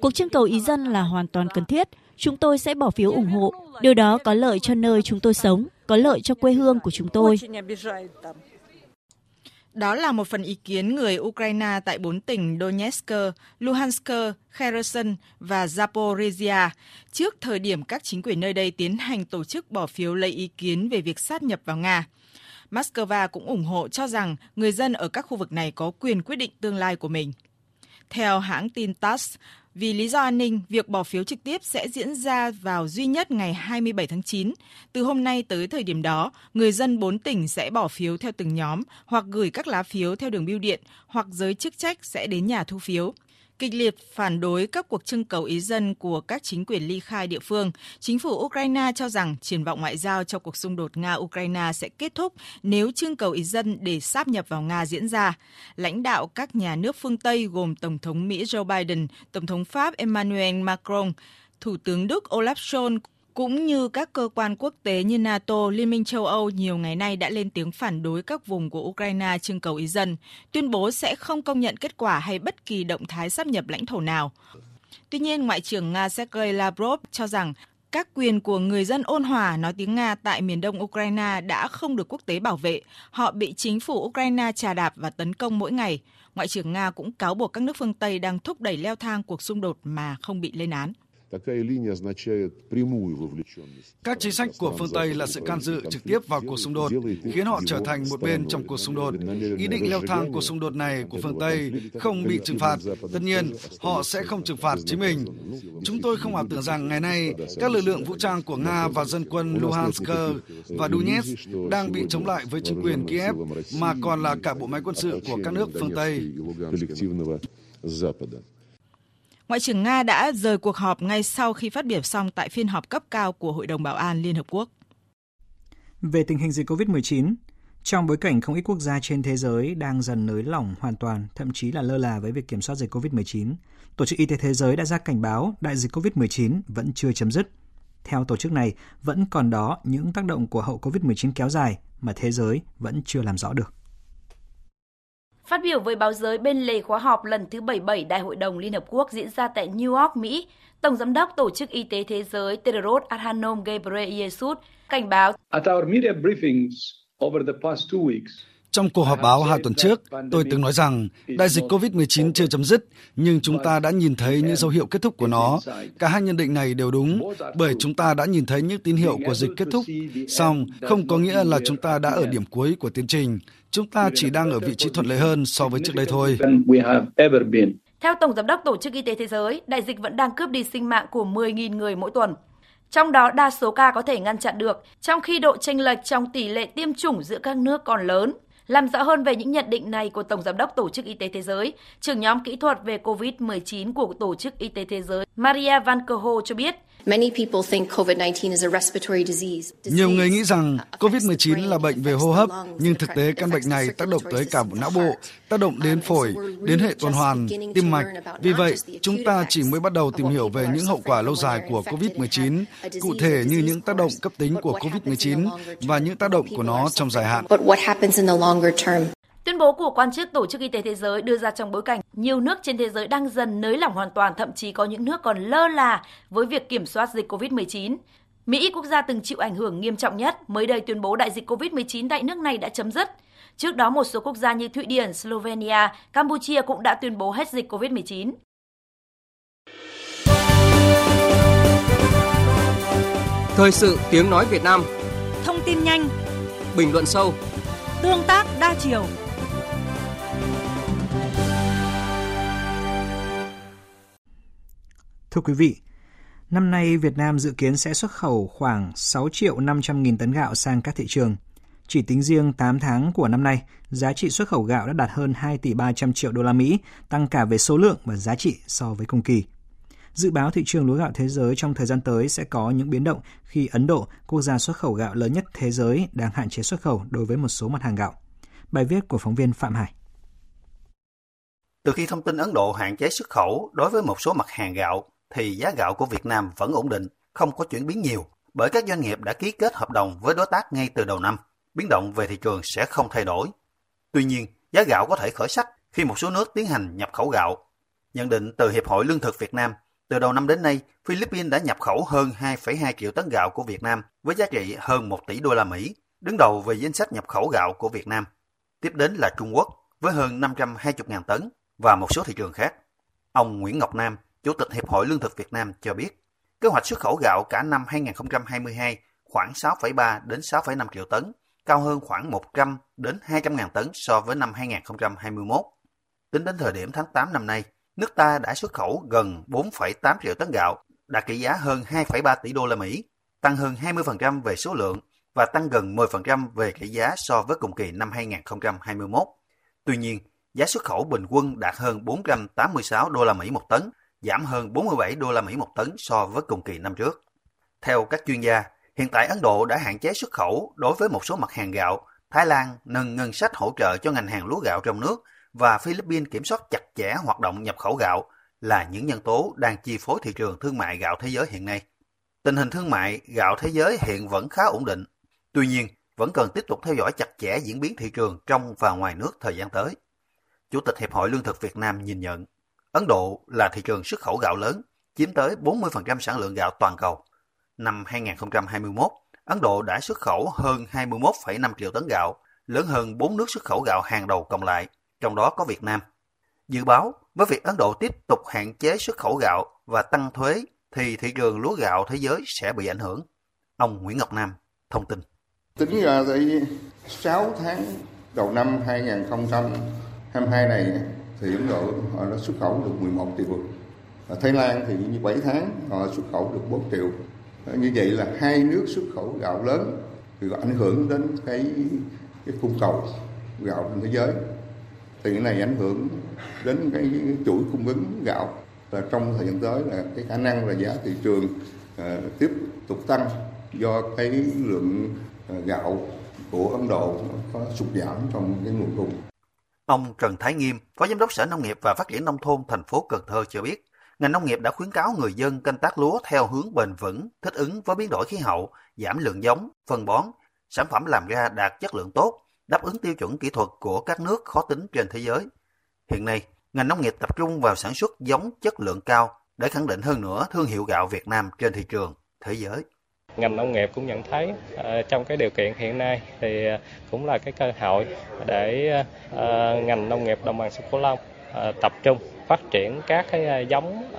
Cuộc trưng cầu ý dân là hoàn toàn cần thiết. Chúng tôi sẽ bỏ phiếu ủng hộ. Điều đó có lợi cho nơi chúng tôi sống, có lợi cho quê hương của chúng tôi. Đó là một phần ý kiến người Ukraine tại 4 tỉnh Donetsk, Luhansk, Kherson và Zaporizhia trước thời điểm các chính quyền nơi đây tiến hành tổ chức bỏ phiếu lấy ý kiến về việc sát nhập vào Nga. Moscow cũng ủng hộ cho rằng người dân ở các khu vực này có quyền quyết định tương lai của mình. Theo hãng tin TASS, vì lý do an ninh, việc bỏ phiếu trực tiếp sẽ diễn ra vào duy nhất ngày 27 tháng 9. Từ hôm nay tới thời điểm đó, người dân 4 tỉnh sẽ bỏ phiếu theo từng nhóm hoặc gửi các lá phiếu theo đường bưu điện hoặc giới chức trách sẽ đến nhà thu phiếu. Kịch liệt phản đối các cuộc trưng cầu ý dân của các chính quyền ly khai địa phương, chính phủ Ukraine cho rằng triển vọng ngoại giao cho cuộc xung đột Nga-Ukraine sẽ kết thúc nếu trưng cầu ý dân để sáp nhập vào Nga diễn ra. Lãnh đạo các nhà nước phương Tây gồm Tổng thống Mỹ Joe Biden, Tổng thống Pháp Emmanuel Macron, Thủ tướng Đức Olaf Scholz cũng như các cơ quan quốc tế như NATO, Liên minh châu Âu nhiều ngày nay đã lên tiếng phản đối các vùng của Ukraine trưng cầu ý dân, tuyên bố sẽ không công nhận kết quả hay bất kỳ động thái sáp nhập lãnh thổ nào. Tuy nhiên, Ngoại trưởng Nga Sergei Lavrov cho rằng các quyền của người dân ôn hòa nói tiếng Nga tại miền đông Ukraine đã không được quốc tế bảo vệ. Họ bị chính phủ Ukraine chà đạp và tấn công mỗi ngày. Ngoại trưởng Nga cũng cáo buộc các nước phương Tây đang thúc đẩy leo thang cuộc xung đột mà không bị lên án. Các chính sách của phương Tây là sự can dự trực tiếp vào cuộc xung đột, khiến họ trở thành một bên trong cuộc xung đột. Ý định leo thang cuộc xung đột này của phương Tây không bị trừng phạt. Tất nhiên, họ sẽ không trừng phạt chính mình. Chúng tôi không ảo tưởng rằng ngày nay, các lực lượng vũ trang của Nga và dân quân Luhansk và Donetsk đang bị chống lại với chính quyền Kiev, mà còn là cả bộ máy quân sự của các nước phương Tây. Ngoại trưởng Nga đã rời cuộc họp ngay sau khi phát biểu xong tại phiên họp cấp cao của Hội đồng Bảo an Liên Hợp Quốc. Về tình hình dịch COVID-19, trong bối cảnh không ít quốc gia trên thế giới đang dần nới lỏng hoàn toàn, thậm chí là lơ là với việc kiểm soát dịch COVID-19, Tổ chức Y tế Thế giới đã ra cảnh báo đại dịch COVID-19 vẫn chưa chấm dứt. Theo tổ chức này, vẫn còn đó những tác động của hậu COVID-19 kéo dài mà thế giới vẫn chưa làm rõ được. Phát biểu với báo giới bên lề khóa họp lần thứ 77 Đại hội đồng Liên Hợp Quốc diễn ra tại New York, Mỹ, Tổng giám đốc Tổ chức Y tế Thế giới Tedros Adhanom Ghebreyesus cảnh báo. Trong cuộc họp báo 2 tuần trước, tôi từng nói rằng đại dịch COVID-19 chưa chấm dứt, nhưng chúng ta đã nhìn thấy những dấu hiệu kết thúc của nó. Cả hai nhận định này đều đúng, bởi chúng ta đã nhìn thấy những tín hiệu của dịch kết thúc. Song, không có nghĩa là chúng ta đã ở điểm cuối của tiến trình. Chúng ta chỉ đang ở vị trí thuận lợi hơn so với trước đây thôi. Theo Tổng Giám đốc Tổ chức Y tế Thế giới, đại dịch vẫn đang cướp đi sinh mạng của 10.000 người mỗi tuần. Trong đó, đa số ca có thể ngăn chặn được, trong khi độ chênh lệch trong tỷ lệ tiêm chủng giữa các nước còn lớn. Làm rõ hơn về những nhận định này của Tổng Giám đốc Tổ chức Y tế Thế giới, trưởng nhóm kỹ thuật về COVID-19 của Tổ chức Y tế Thế giới Maria Van Kerkhove cho biết. Nhiều người nghĩ rằng COVID-19 là bệnh về hô hấp, nhưng thực tế căn bệnh này tác động tới cả não bộ, tác động đến phổi, đến hệ tuần hoàn, tim mạch. Vì vậy, chúng ta chỉ mới bắt đầu tìm hiểu về những hậu quả lâu dài của COVID-19, cụ thể như những tác động cấp tính của COVID-19 và những tác động của nó trong dài hạn. Tuyên bố của quan chức Tổ chức Y tế Thế giới đưa ra trong bối cảnh nhiều nước trên thế giới đang dần nới lỏng hoàn toàn, thậm chí có những nước còn lơ là với việc kiểm soát dịch COVID-19. Mỹ, quốc gia từng chịu ảnh hưởng nghiêm trọng nhất, mới đây tuyên bố đại dịch COVID-19 tại nước này đã chấm dứt. Trước đó, một số quốc gia như Thụy Điển, Slovenia, Campuchia cũng đã tuyên bố hết dịch COVID-19. Thời sự tiếng nói Việt Nam. Thông tin nhanh, bình luận sâu, tương tác đa chiều. Thưa quý vị, năm nay Việt Nam dự kiến sẽ xuất khẩu khoảng 6.500.000 tấn gạo sang các thị trường. Chỉ tính riêng 8 tháng của năm nay, giá trị xuất khẩu gạo đã đạt hơn 2,3 tỷ USD, tăng cả về số lượng và giá trị so với cùng kỳ. Dự báo thị trường lúa gạo thế giới trong thời gian tới sẽ có những biến động khi Ấn Độ, quốc gia xuất khẩu gạo lớn nhất thế giới, đang hạn chế xuất khẩu đối với một số mặt hàng gạo. Bài viết của phóng viên Phạm Hải. Từ khi thông tin Ấn Độ hạn chế xuất khẩu đối với một số mặt hàng gạo, thì giá gạo của Việt Nam vẫn ổn định, không có chuyển biến nhiều, bởi các doanh nghiệp đã ký kết hợp đồng với đối tác ngay từ đầu năm. Biến động về thị trường sẽ không thay đổi. Tuy nhiên, giá gạo có thể khởi sắc khi một số nước tiến hành nhập khẩu gạo. Nhận định từ Hiệp hội Lương thực Việt Nam, từ đầu năm đến nay, Philippines đã nhập khẩu hơn 2,2 triệu tấn gạo của Việt Nam với giá trị hơn 1 tỷ USD, đứng đầu về danh sách nhập khẩu gạo của Việt Nam. tiếp đến là Trung Quốc với hơn 520.000 tấn và một số thị trường khác. Ông Nguyễn Ngọc Nam, Chủ tịch Hiệp hội Lương thực Việt Nam cho biết, kế hoạch xuất khẩu gạo cả năm 2022 khoảng 6,3 đến 6,5 triệu tấn, cao hơn khoảng 100 đến 200.000 tấn so với năm 2021. Tính đến thời điểm tháng 8 năm nay, nước ta đã xuất khẩu gần 4,8 triệu tấn gạo, đạt trị giá hơn 2,3 tỷ đô la Mỹ, tăng hơn 20% về số lượng và tăng gần 10% về trị giá so với cùng kỳ năm 2021. Tuy nhiên, giá xuất khẩu bình quân đạt hơn 486 đô la Mỹ một tấn, giảm hơn 47 đô la Mỹ một tấn so với cùng kỳ năm trước. Theo các chuyên gia, hiện tại Ấn Độ đã hạn chế xuất khẩu đối với một số mặt hàng gạo, Thái Lan nâng ngân sách hỗ trợ cho ngành hàng lúa gạo trong nước và Philippines kiểm soát chặt chẽ hoạt động nhập khẩu gạo là những nhân tố đang chi phối thị trường thương mại gạo thế giới hiện nay. Tình hình thương mại gạo thế giới hiện vẫn khá ổn định, tuy nhiên vẫn cần tiếp tục theo dõi chặt chẽ diễn biến thị trường trong và ngoài nước thời gian tới. Chủ tịch Hiệp hội Lương thực Việt Nam nhìn nhận, Ấn Độ là thị trường xuất khẩu gạo lớn, chiếm tới 40% sản lượng gạo toàn cầu. Năm 2021, Ấn Độ đã xuất khẩu hơn 21,5 triệu tấn gạo, lớn hơn 4 nước xuất khẩu gạo hàng đầu cộng lại, trong đó có Việt Nam. Dự báo, với việc Ấn Độ tiếp tục hạn chế xuất khẩu gạo và tăng thuế, thì thị trường lúa gạo thế giới sẽ bị ảnh hưởng. Ông Nguyễn Ngọc Nam thông tin. Tính ra tới 6 tháng đầu năm 2022 này, thì Ấn Độ họ đã xuất khẩu được 11 triệu. Ở Thái Lan thì như 7 tháng họ xuất khẩu được 4 triệu. Như vậy là hai nước xuất khẩu gạo lớn thì ảnh hưởng đến cái cung cầu gạo trên thế giới. Thì cái này ảnh hưởng đến cái chuỗi cung ứng gạo. Và trong thời gian tới là cái khả năng là giá thị trường tiếp tục tăng do cái lượng gạo của Ấn Độ có sụt giảm trong cái nguồn cung. Ông Trần Thái Nghiêm, Phó Giám đốc Sở Nông nghiệp và Phát triển Nông thôn thành phố Cần Thơ cho biết, ngành nông nghiệp đã khuyến cáo người dân canh tác lúa theo hướng bền vững, thích ứng với biến đổi khí hậu, giảm lượng giống, phân bón, sản phẩm làm ra đạt chất lượng tốt, đáp ứng tiêu chuẩn kỹ thuật của các nước khó tính trên thế giới. Hiện nay, ngành nông nghiệp tập trung vào sản xuất giống chất lượng cao để khẳng định hơn nữa thương hiệu gạo Việt Nam trên thị trường thế giới. Ngành nông nghiệp cũng nhận thấy trong cái điều kiện hiện nay thì cũng là cái cơ hội để ngành nông nghiệp đồng bằng sông Cửu Long tập trung phát triển các cái giống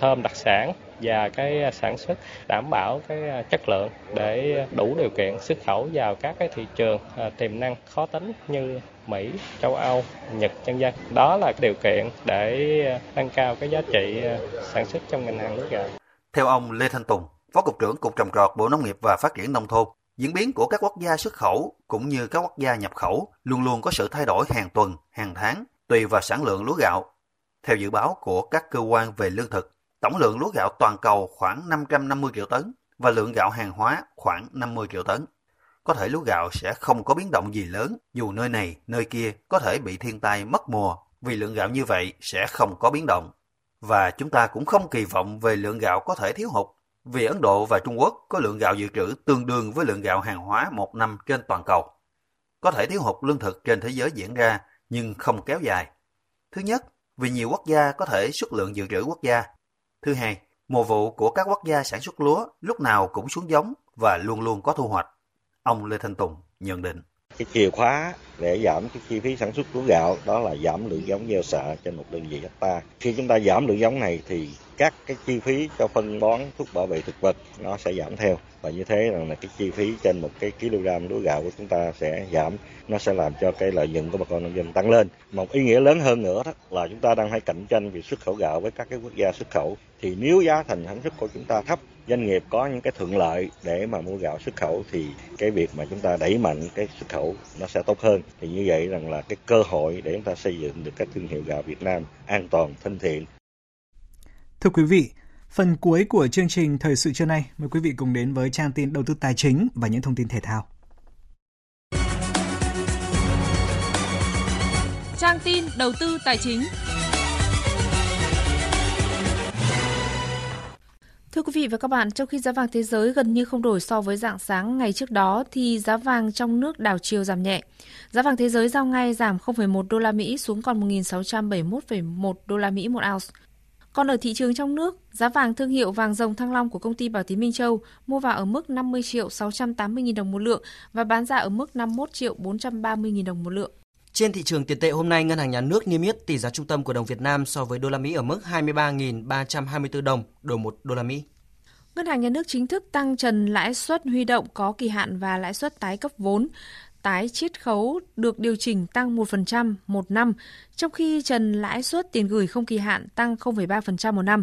thơm đặc sản và cái sản xuất đảm bảo cái chất lượng để đủ điều kiện xuất khẩu vào các cái thị trường tiềm năng khó tính như Mỹ, châu Âu, Nhật vân vân. Đó là điều kiện để nâng cao cái giá trị sản xuất trong ngành hàng lúa gạo. Theo ông Lê Thanh Tùng, Phó Cục trưởng Cục Trồng trọt Bộ Nông nghiệp và Phát triển Nông thôn, diễn biến của các quốc gia xuất khẩu cũng như các quốc gia nhập khẩu luôn luôn có sự thay đổi hàng tuần, hàng tháng, tùy vào sản lượng lúa gạo. Theo dự báo của các cơ quan về lương thực, tổng lượng lúa gạo toàn cầu khoảng 550 triệu tấn và lượng gạo hàng hóa khoảng 50 triệu tấn. Có thể lúa gạo sẽ không có biến động gì lớn, dù nơi này, nơi kia có thể bị thiên tai mất mùa vì lượng gạo như vậy sẽ không có biến động. Và chúng ta cũng không kỳ vọng về lượng gạo có thể thiếu hụt, vì Ấn Độ và Trung Quốc có lượng gạo dự trữ tương đương với lượng gạo hàng hóa một năm trên toàn cầu. Có thể thiếu hụt lương thực trên thế giới diễn ra, nhưng không kéo dài. Thứ nhất, vì nhiều quốc gia có thể xuất lượng dự trữ quốc gia. Thứ hai, mùa vụ của các quốc gia sản xuất lúa lúc nào cũng xuống giống và luôn luôn có thu hoạch. Ông Lê Thanh Tùng nhận định. Cái chìa khóa để giảm cái chi phí sản xuất lúa gạo đó là giảm lượng giống gieo xạ trên một đơn vị hectare. Khi chúng ta giảm lượng giống này thì các cái chi phí cho phân bón, thuốc bảo vệ thực vật nó sẽ giảm theo. Và như thế là cái chi phí trên một cái kg lúa gạo của chúng ta sẽ giảm. Nó sẽ làm cho cái lợi nhuận của bà con nông dân tăng lên. Một ý nghĩa lớn hơn nữa đó là chúng ta đang phải cạnh tranh về xuất khẩu gạo với các cái quốc gia xuất khẩu. Thì nếu giá thành sản xuất của chúng ta thấp, doanh nghiệp có những cái thuận lợi để mà mua gạo xuất khẩu thì cái việc mà chúng ta đẩy mạnh cái xuất khẩu nó sẽ tốt hơn. Thì như vậy rằng là cái cơ hội để chúng ta xây dựng được các thương hiệu gạo Việt Nam an toàn, thân thiện. Thưa quý vị, phần cuối của chương trình Thời sự trưa nay, mời quý vị cùng đến với trang tin đầu tư tài chính và những thông tin thể thao. Trang tin đầu tư tài chính. Thưa quý vị và các bạn, trong khi giá vàng thế giới gần như không đổi so với rạng sáng ngày trước đó thì giá vàng trong nước đảo chiều giảm nhẹ. Giá vàng thế giới giao ngay giảm 0,1 đô la Mỹ xuống còn 1.671,1 đô la Mỹ một ounce. Còn ở thị trường trong nước, giá vàng thương hiệu vàng dòng Thăng Long của công ty Bảo Tín Minh Châu mua vào ở mức 50.680.000 đồng một lượng và bán ra ở mức 51.430.000 đồng một lượng. Trên thị trường tiền tệ hôm nay, Ngân hàng Nhà nước niêm yết tỷ giá trung tâm của đồng Việt Nam so với đô la Mỹ ở mức 23.324 đồng đổi 1 đô la Mỹ. Ngân hàng Nhà nước chính thức tăng trần lãi suất huy động có kỳ hạn và lãi suất tái cấp vốn, tái chiết khấu được điều chỉnh tăng 1% một năm, trong khi trần lãi suất tiền gửi không kỳ hạn tăng 0,3% một năm.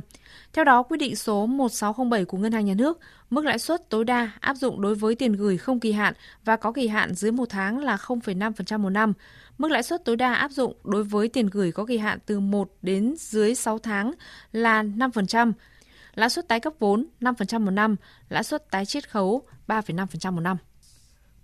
Theo đó, quyết định số 1607 của Ngân hàng Nhà nước, mức lãi suất tối đa áp dụng đối với tiền gửi không kỳ hạn và có kỳ hạn dưới 1 tháng là 0,5% một năm. Mức lãi suất tối đa áp dụng đối với tiền gửi có kỳ hạn từ 1 đến dưới 6 tháng là 5%. Lãi suất tái cấp vốn 5% một năm, lãi suất tái chiết khấu 3,5% một năm.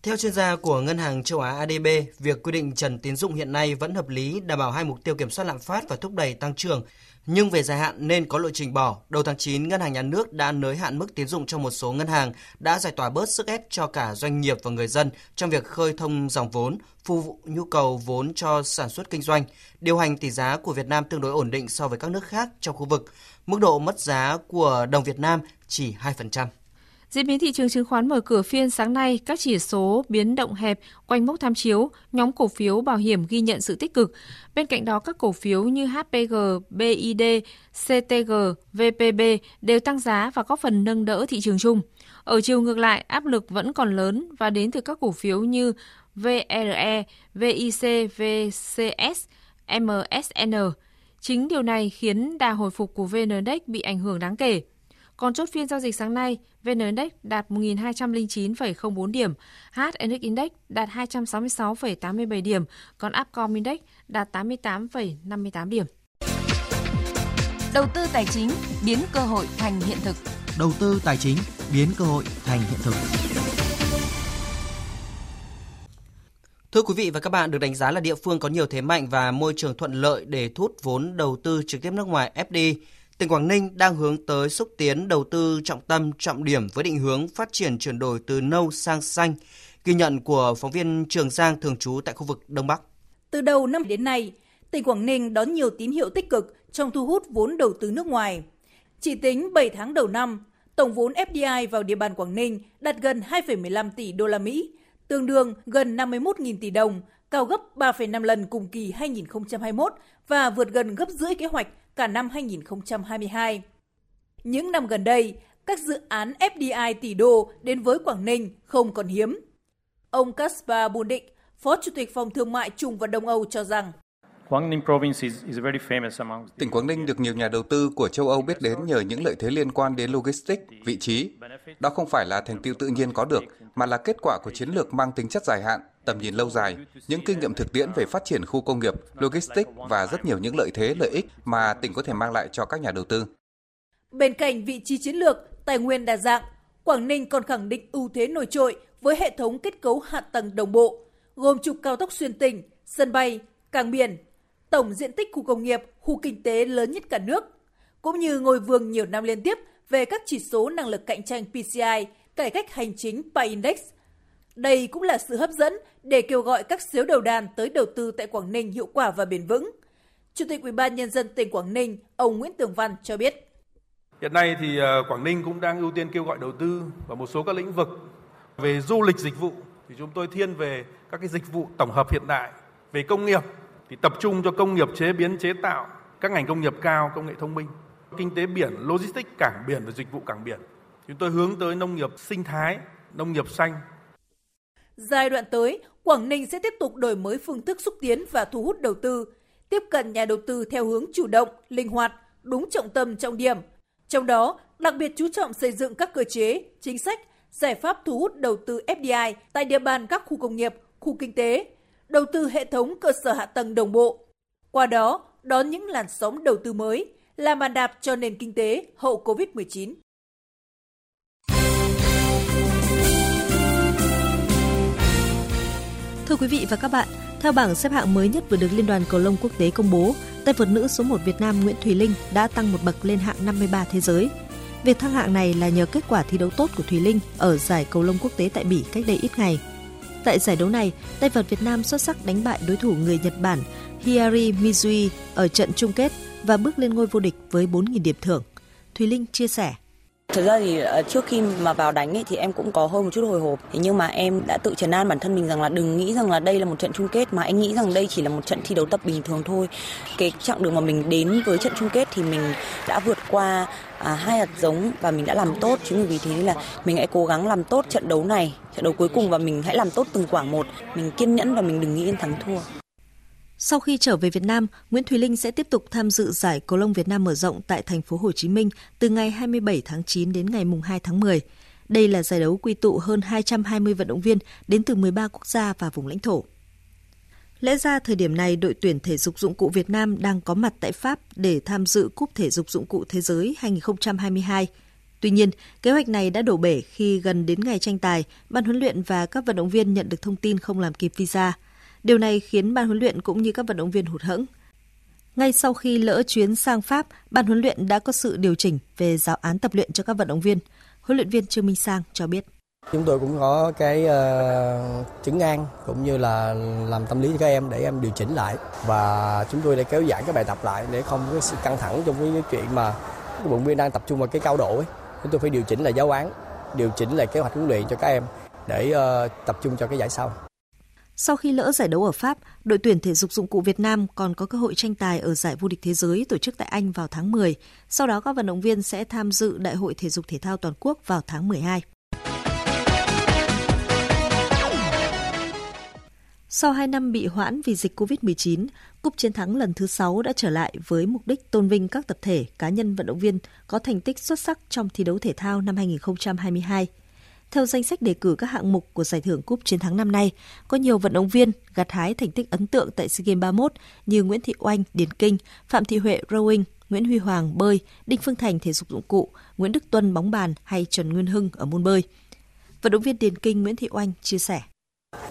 Theo chuyên gia của Ngân hàng châu Á ADB, việc quy định trần tín dụng hiện nay vẫn hợp lý, đảm bảo hai mục tiêu kiểm soát lạm phát và thúc đẩy tăng trưởng, nhưng về dài hạn nên có lộ trình bỏ. Đầu tháng 9, Ngân hàng Nhà nước đã nới hạn mức tín dụng cho một số ngân hàng, đã giải tỏa bớt sức ép cho cả doanh nghiệp và người dân trong việc khơi thông dòng vốn, phục vụ nhu cầu vốn cho sản xuất kinh doanh. Điều hành tỷ giá của Việt Nam tương đối ổn định so với các nước khác trong khu vực. Mức độ mất giá của đồng Việt Nam chỉ 2%. Diễn biến thị trường chứng khoán mở cửa phiên sáng nay, các chỉ số biến động hẹp quanh mốc tham chiếu, nhóm cổ phiếu bảo hiểm ghi nhận sự tích cực. Bên cạnh đó, các cổ phiếu như HPG, BID, CTG, VPB đều tăng giá và góp phần nâng đỡ thị trường chung. Ở chiều ngược lại, áp lực vẫn còn lớn và đến từ các cổ phiếu như VRE, VIC, VCS, MSN. Chính điều này khiến đà hồi phục của VN Index bị ảnh hưởng đáng kể. Còn chốt phiên giao dịch sáng nay, VN Index đạt 1.209,04 điểm, HNX Index đạt 266,87 điểm, còn Upcom Index đạt 88,58 điểm. Đầu tư tài chính biến cơ hội thành hiện thực. Đầu tư tài chính biến cơ hội thành hiện thực. Thưa quý vị và các bạn, được đánh giá là địa phương có nhiều thế mạnh và môi trường thuận lợi để thu hút vốn đầu tư trực tiếp nước ngoài FDI. Tỉnh Quảng Ninh đang hướng tới xúc tiến đầu tư trọng tâm, trọng điểm với định hướng phát triển chuyển đổi từ nâu sang xanh. Ghi nhận của phóng viên Trường Giang thường trú tại khu vực Đông Bắc. Từ đầu năm đến nay, tỉnh Quảng Ninh đón nhiều tín hiệu tích cực trong thu hút vốn đầu tư nước ngoài. Chỉ tính 7 tháng đầu năm, tổng vốn FDI vào địa bàn Quảng Ninh đạt gần 2,15 tỷ đô la Mỹ, tương đương gần 51.000 tỷ đồng, cao gấp 3,5 lần cùng kỳ 2021 và vượt gần gấp rưỡi kế hoạch cả năm 2022. Những năm gần đây, các dự án FDI tỷ đô đến với Quảng Ninh không còn hiếm. Ông Kaspar Bundik, Phó Chủ tịch Phòng Thương mại Trung và Đông Âu cho rằng, tỉnh Quảng Ninh được nhiều nhà đầu tư của châu Âu biết đến nhờ những lợi thế liên quan đến logistics, vị trí. Đó không phải là thành tựu tự nhiên có được, mà là kết quả của chiến lược mang tính chất dài hạn, tầm nhìn lâu dài, những kinh nghiệm thực tiễn về phát triển khu công nghiệp, logistics và rất nhiều những lợi thế, lợi ích mà tỉnh có thể mang lại cho các nhà đầu tư. Bên cạnh vị trí chiến lược, tài nguyên đa dạng, Quảng Ninh còn khẳng định ưu thế nổi trội với hệ thống kết cấu hạ tầng đồng bộ, gồm trục cao tốc xuyên tỉnh, sân bay, cảng biển, tổng diện tích khu công nghiệp, khu kinh tế lớn nhất cả nước, cũng như ngôi vương nhiều năm liên tiếp về các chỉ số năng lực cạnh tranh PCI, cải cách hành chính PI Index. Đây cũng là sự hấp dẫn để kêu gọi các xếu đầu đàn tới đầu tư tại Quảng Ninh hiệu quả và bền vững. Chủ tịch UBND tỉnh Quảng Ninh, ông Nguyễn Tường Văn cho biết. Hiện nay thì Quảng Ninh cũng đang ưu tiên kêu gọi đầu tư vào một số các lĩnh vực về du lịch dịch vụ. Thì chúng tôi thiên về các cái dịch vụ tổng hợp hiện đại, về công nghiệp thì tập trung cho công nghiệp chế biến chế tạo, các ngành công nghiệp cao, công nghệ thông minh, kinh tế biển, logistics cảng biển và dịch vụ cảng biển. Chúng tôi hướng tới nông nghiệp sinh thái, nông nghiệp xanh. Giai đoạn tới, Quảng Ninh sẽ tiếp tục đổi mới phương thức xúc tiến và thu hút đầu tư, tiếp cận nhà đầu tư theo hướng chủ động, linh hoạt, đúng trọng tâm trọng điểm. Trong đó, đặc biệt chú trọng xây dựng các cơ chế, chính sách, giải pháp thu hút đầu tư FDI tại địa bàn các khu công nghiệp, khu kinh tế, đầu tư hệ thống cơ sở hạ tầng đồng bộ. Qua đó, đón những làn sóng đầu tư mới, là bàn đạp cho nền kinh tế hậu COVID-19. Thưa quý vị và các bạn, theo bảng xếp hạng mới nhất vừa được Liên đoàn Cầu lông Quốc tế công bố, tay vợt nữ số 1 Việt Nam Nguyễn Thùy Linh đã tăng một bậc lên hạng 53 thế giới. Việc thăng hạng này là nhờ kết quả thi đấu tốt của Thùy Linh ở giải cầu lông quốc tế tại Bỉ cách đây ít ngày. Tại giải đấu này, tay vợt Việt Nam xuất sắc đánh bại đối thủ người Nhật Bản Hiyari Mizui ở trận chung kết và bước lên ngôi vô địch với 4.000 điểm thưởng. Thùy Linh chia sẻ. Thực ra thì trước khi mà vào đánh ấy, thì em cũng có hơi một chút hồi hộp. Thế nhưng mà em đã tự trấn an bản thân mình rằng là đừng nghĩ rằng là đây là một trận chung kết, mà anh nghĩ rằng đây chỉ là một trận thi đấu tập bình thường thôi. Cái chặng đường mà mình đến với trận chung kết thì mình đã vượt qua 2 hạt giống và mình đã làm tốt. Chính vì thế là mình hãy cố gắng làm tốt trận đấu này, trận đấu cuối cùng, và mình hãy làm tốt từng khoảng một. Mình kiên nhẫn và mình đừng nghĩ đến thắng thua. Sau khi trở về Việt Nam, Nguyễn Thùy Linh sẽ tiếp tục tham dự giải Cầu lông Việt Nam mở rộng tại thành phố Hồ Chí Minh từ ngày 27 tháng 9 đến ngày 2 tháng 10. Đây là giải đấu quy tụ hơn 220 vận động viên đến từ 13 quốc gia và vùng lãnh thổ. Lẽ ra thời điểm này, đội tuyển thể dục dụng cụ Việt Nam đang có mặt tại Pháp để tham dự Cúp Thể dục dụng cụ Thế giới 2022. Tuy nhiên, kế hoạch này đã đổ bể khi gần đến ngày tranh tài, ban huấn luyện và các vận động viên nhận được thông tin không làm kịp visa. Điều này khiến ban huấn luyện cũng như các vận động viên hụt hẫng. Ngay sau khi lỡ chuyến sang Pháp, ban huấn luyện đã có sự điều chỉnh về giáo án tập luyện cho các vận động viên. Huấn luyện viên Trương Minh Sang cho biết. Chúng tôi cũng có cái trấn an cũng như là làm tâm lý cho các em để em điều chỉnh lại. Và chúng tôi đã kéo giãn các bài tập lại để không có sự căng thẳng trong cái chuyện mà các vận động viên đang tập trung vào cái cao độ ấy. Chúng tôi phải điều chỉnh lại giáo án, điều chỉnh lại kế hoạch huấn luyện cho các em để tập trung cho cái giải sau. Sau khi lỡ giải đấu ở Pháp, đội tuyển thể dục dụng cụ Việt Nam còn có cơ hội tranh tài ở giải vô địch thế giới tổ chức tại Anh vào tháng 10. Sau đó các vận động viên sẽ tham dự Đại hội Thể dục Thể thao Toàn quốc vào tháng 12. Sau 2 năm bị hoãn vì dịch COVID-19, Cúp Chiến thắng lần thứ 6 đã trở lại với mục đích tôn vinh các tập thể, cá nhân vận động viên có thành tích xuất sắc trong thi đấu thể thao năm 2022. Theo danh sách đề cử các hạng mục của giải thưởng Cúp Chiến thắng năm nay, có nhiều vận động viên gặt hái thành tích ấn tượng tại SEA Games 31 như Nguyễn Thị Oanh, điền kinh, Phạm Thị Huệ, rowing, Nguyễn Huy Hoàng, bơi, Đinh Phương Thành, thể dục dụng cụ, Nguyễn Đức Tuân, bóng bàn hay Trần Nguyên Hưng ở môn bơi. Vận động viên điền kinh Nguyễn Thị Oanh chia sẻ.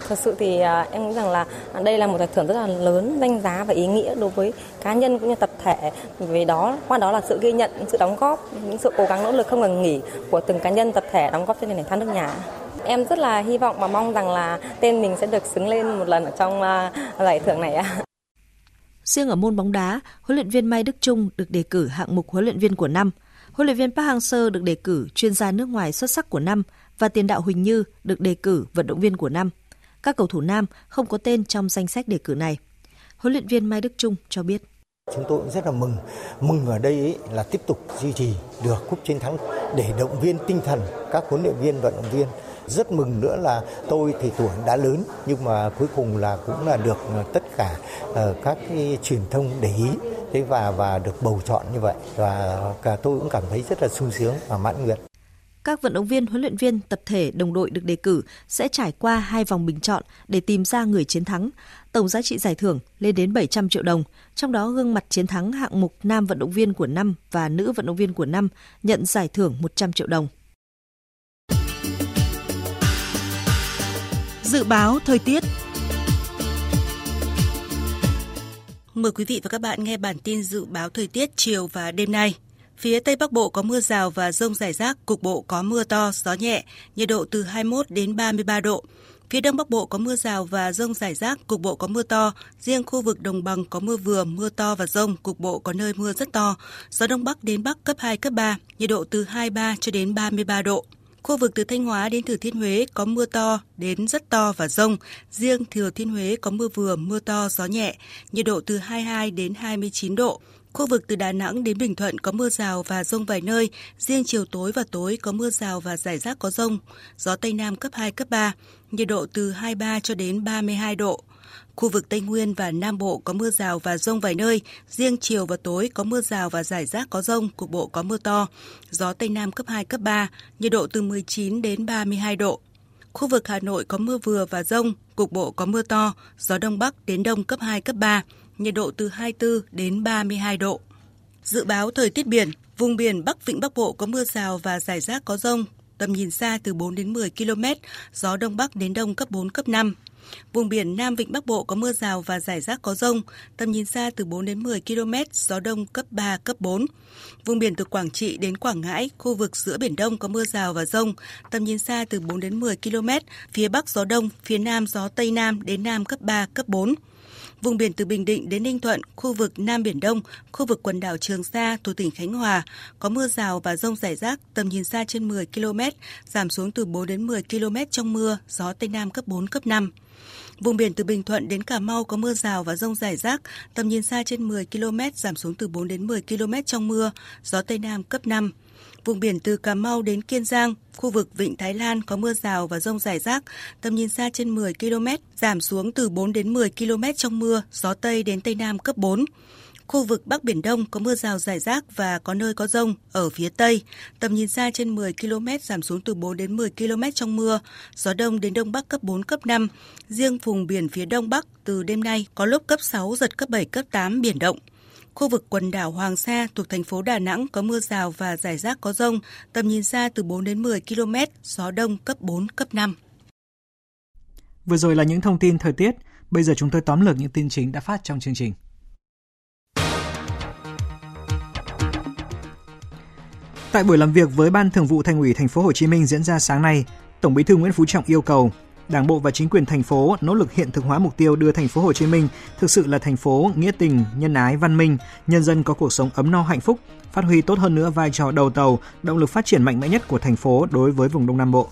Thật sự thì em nghĩ rằng là đây là một giải thưởng rất là lớn, danh giá và ý nghĩa đối với cá nhân cũng như tập thể. Vì đó, qua đó là sự ghi nhận, sự đóng góp, những sự cố gắng nỗ lực không ngừng nghỉ của từng cá nhân tập thể đóng góp trên nền than nước nhà. Em rất là hy vọng và mong rằng là tên mình sẽ được xứng lên một lần ở trong giải thưởng này. Riêng ở môn bóng đá, huấn luyện viên Mai Đức Trung được đề cử hạng mục huấn luyện viên của năm. Huấn luyện viên Park Hang-seo được đề cử chuyên gia nước ngoài xuất sắc của năm và tiền đạo Huỳnh Như được đề cử vận động viên của năm. Các cầu thủ nam không có tên trong danh sách đề cử này. Huấn luyện viên Mai Đức Trung cho biết. Chúng tôi cũng rất là mừng ở đây ấy là tiếp tục duy trì được Cúp Chiến thắng để động viên tinh thần các huấn luyện viên, vận động viên. Rất mừng nữa là tôi thì tuổi đã lớn nhưng mà cuối cùng là cũng là được tất cả các cái truyền thông để ý thế và được bầu chọn như vậy. Và cả tôi cũng cảm thấy rất là sung sướng và mãn nguyện. Các vận động viên, huấn luyện viên, tập thể, đồng đội được đề cử sẽ trải qua 2 vòng bình chọn để tìm ra người chiến thắng. Tổng giá trị giải thưởng lên đến 700 triệu đồng, trong đó gương mặt chiến thắng hạng mục nam vận động viên của năm và nữ vận động viên của năm nhận giải thưởng 100 triệu đồng. Dự báo thời tiết. Mời quý vị và các bạn nghe bản tin dự báo thời tiết chiều và đêm nay. Phía Tây Bắc Bộ có mưa rào và dông rải rác, cục bộ có mưa to, gió nhẹ, nhiệt độ từ 21 đến 33 độ. Phía Đông Bắc Bộ có mưa rào và dông rải rác, cục bộ có mưa to, riêng khu vực đồng bằng có mưa vừa, mưa to và dông, cục bộ có nơi mưa rất to, gió Đông Bắc đến Bắc cấp 2, cấp 3, nhiệt độ từ 23 cho đến 33 độ. Khu vực từ Thanh Hóa đến Thừa Thiên Huế có mưa to đến rất to và dông, riêng Thừa Thiên Huế có mưa vừa, mưa to, gió nhẹ, nhiệt độ từ 22 đến 29 độ. Khu vực từ Đà Nẵng đến Bình Thuận có mưa rào và dông vài nơi, riêng chiều tối và tối có mưa rào và rải rác có dông, gió Tây Nam cấp 2, cấp 3, nhiệt độ từ 23 cho đến 32 độ. Khu vực Tây Nguyên và Nam Bộ có mưa rào và dông vài nơi, riêng chiều và tối có mưa rào và rải rác có dông, cục bộ có mưa to, gió Tây Nam cấp 2, cấp 3, nhiệt độ từ 19 đến 32 độ. Khu vực Hà Nội có mưa vừa và dông, cục bộ có mưa to, gió Đông Bắc đến Đông cấp 2, cấp 3, nhiệt độ từ 24 đến 32 độ. Dự báo thời tiết biển, vùng biển Bắc Vịnh Bắc Bộ có mưa rào và rải rác có dông, tầm nhìn xa từ 4 đến 10 km, gió Đông Bắc đến Đông cấp 4, cấp 5. Vùng biển Nam Vịnh Bắc Bộ có mưa rào và rải rác có dông, tầm nhìn xa từ 4 đến 10 km, gió Đông cấp 3, cấp 4. Vùng biển từ Quảng Trị đến Quảng Ngãi, khu vực giữa Biển Đông có mưa rào và dông, tầm nhìn xa từ 4 đến 10 km, phía Bắc gió Đông, phía Nam gió Tây Nam đến Nam cấp 3, cấp 4. vùng biển từ Bình Định đến Ninh Thuận, khu vực Nam Biển Đông, khu vực quần đảo Trường Sa thuộc tỉnh Khánh Hòa có mưa rào và dông rải rác, tầm nhìn xa trên 10 km, giảm xuống từ 4 đến 10 km trong mưa, gió Tây Nam cấp 4, cấp 5. Vùng biển từ Bình Thuận đến Cà Mau có mưa rào và dông rải rác, tầm nhìn xa trên 10 km, giảm xuống từ 4 đến 10 km trong mưa, gió Tây Nam cấp 5. Vùng biển từ Cà Mau đến Kiên Giang, khu vực Vịnh Thái Lan có mưa rào và dông rải rác, tầm nhìn xa trên 10 km, giảm xuống từ 4 đến 10 km trong mưa, gió Tây đến Tây Nam cấp 4. Khu vực Bắc Biển Đông có mưa rào rải rác và có nơi có dông ở phía Tây, tầm nhìn xa trên 10 km, giảm xuống từ 4 đến 10 km trong mưa, gió Đông đến Đông Bắc cấp 4, cấp 5. Riêng vùng biển phía Đông Bắc từ đêm nay có lúc cấp 6, giật cấp 7, cấp 8, biển động. Khu vực quần đảo Hoàng Sa thuộc thành phố Đà Nẵng có mưa rào và rải rác có dông, tầm nhìn xa từ 4 đến 10 km, gió Đông cấp 4, cấp 5. Vừa rồi là những thông tin thời tiết, bây giờ chúng tôi tóm lược những tin chính đã phát trong chương trình. Tại buổi làm việc với Ban Thường vụ Thành ủy Thành phố Hồ Chí Minh diễn ra sáng nay, Tổng Bí thư Nguyễn Phú Trọng yêu cầu Đảng bộ và chính quyền thành phố nỗ lực hiện thực hóa mục tiêu đưa thành phố Hồ Chí Minh thực sự là thành phố nghĩa tình, nhân ái, văn minh, nhân dân có cuộc sống ấm no hạnh phúc, phát huy tốt hơn nữa vai trò đầu tàu, động lực phát triển mạnh mẽ nhất của thành phố đối với vùng Đông Nam Bộ.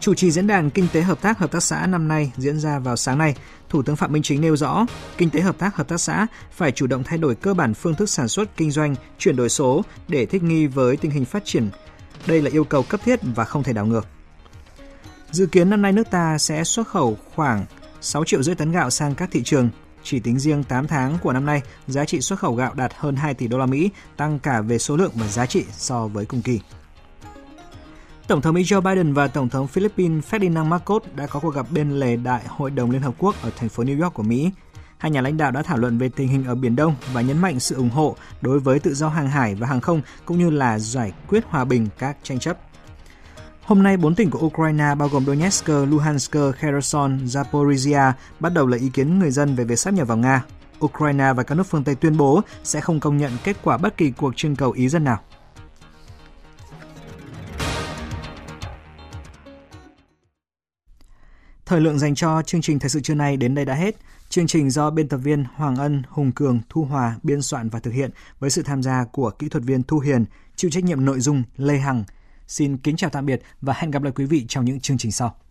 Chủ trì diễn đàn Kinh tế hợp tác xã năm nay diễn ra vào sáng nay, Thủ tướng Phạm Minh Chính nêu rõ, kinh tế hợp tác xã phải chủ động thay đổi cơ bản phương thức sản xuất kinh doanh, chuyển đổi số để thích nghi với tình hình phát triển. Đây là yêu cầu cấp thiết và không thể đảo ngược. Dự kiến năm nay nước ta sẽ xuất khẩu khoảng 6,5 triệu tấn gạo sang các thị trường. Chỉ tính riêng 8 tháng của năm nay, giá trị xuất khẩu gạo đạt hơn 2 tỷ đô la Mỹ, tăng cả về số lượng và giá trị so với cùng kỳ. Tổng thống Mỹ Joe Biden và Tổng thống Philippines Ferdinand Marcos đã có cuộc gặp bên lề Đại hội đồng Liên Hợp Quốc ở thành phố New York của Mỹ. Hai nhà lãnh đạo đã thảo luận về tình hình ở Biển Đông và nhấn mạnh sự ủng hộ đối với tự do hàng hải và hàng không cũng như là giải quyết hòa bình các tranh chấp. Hôm nay, 4 tỉnh của Ukraine bao gồm Donetsk, Luhansk, Kherson, Zaporizhia bắt đầu lấy ý kiến người dân về việc sáp nhập vào Nga. Ukraine và các nước phương Tây tuyên bố sẽ không công nhận kết quả bất kỳ cuộc trưng cầu ý dân nào. Thời lượng dành cho chương trình Thời sự trưa nay đến đây đã hết. Chương trình do biên tập viên Hoàng Ân, Hùng Cường, Thu Hòa biên soạn và thực hiện với sự tham gia của kỹ thuật viên Thu Hiền, chịu trách nhiệm nội dung Lê Hằng. Xin kính chào tạm biệt và hẹn gặp lại quý vị trong những chương trình sau.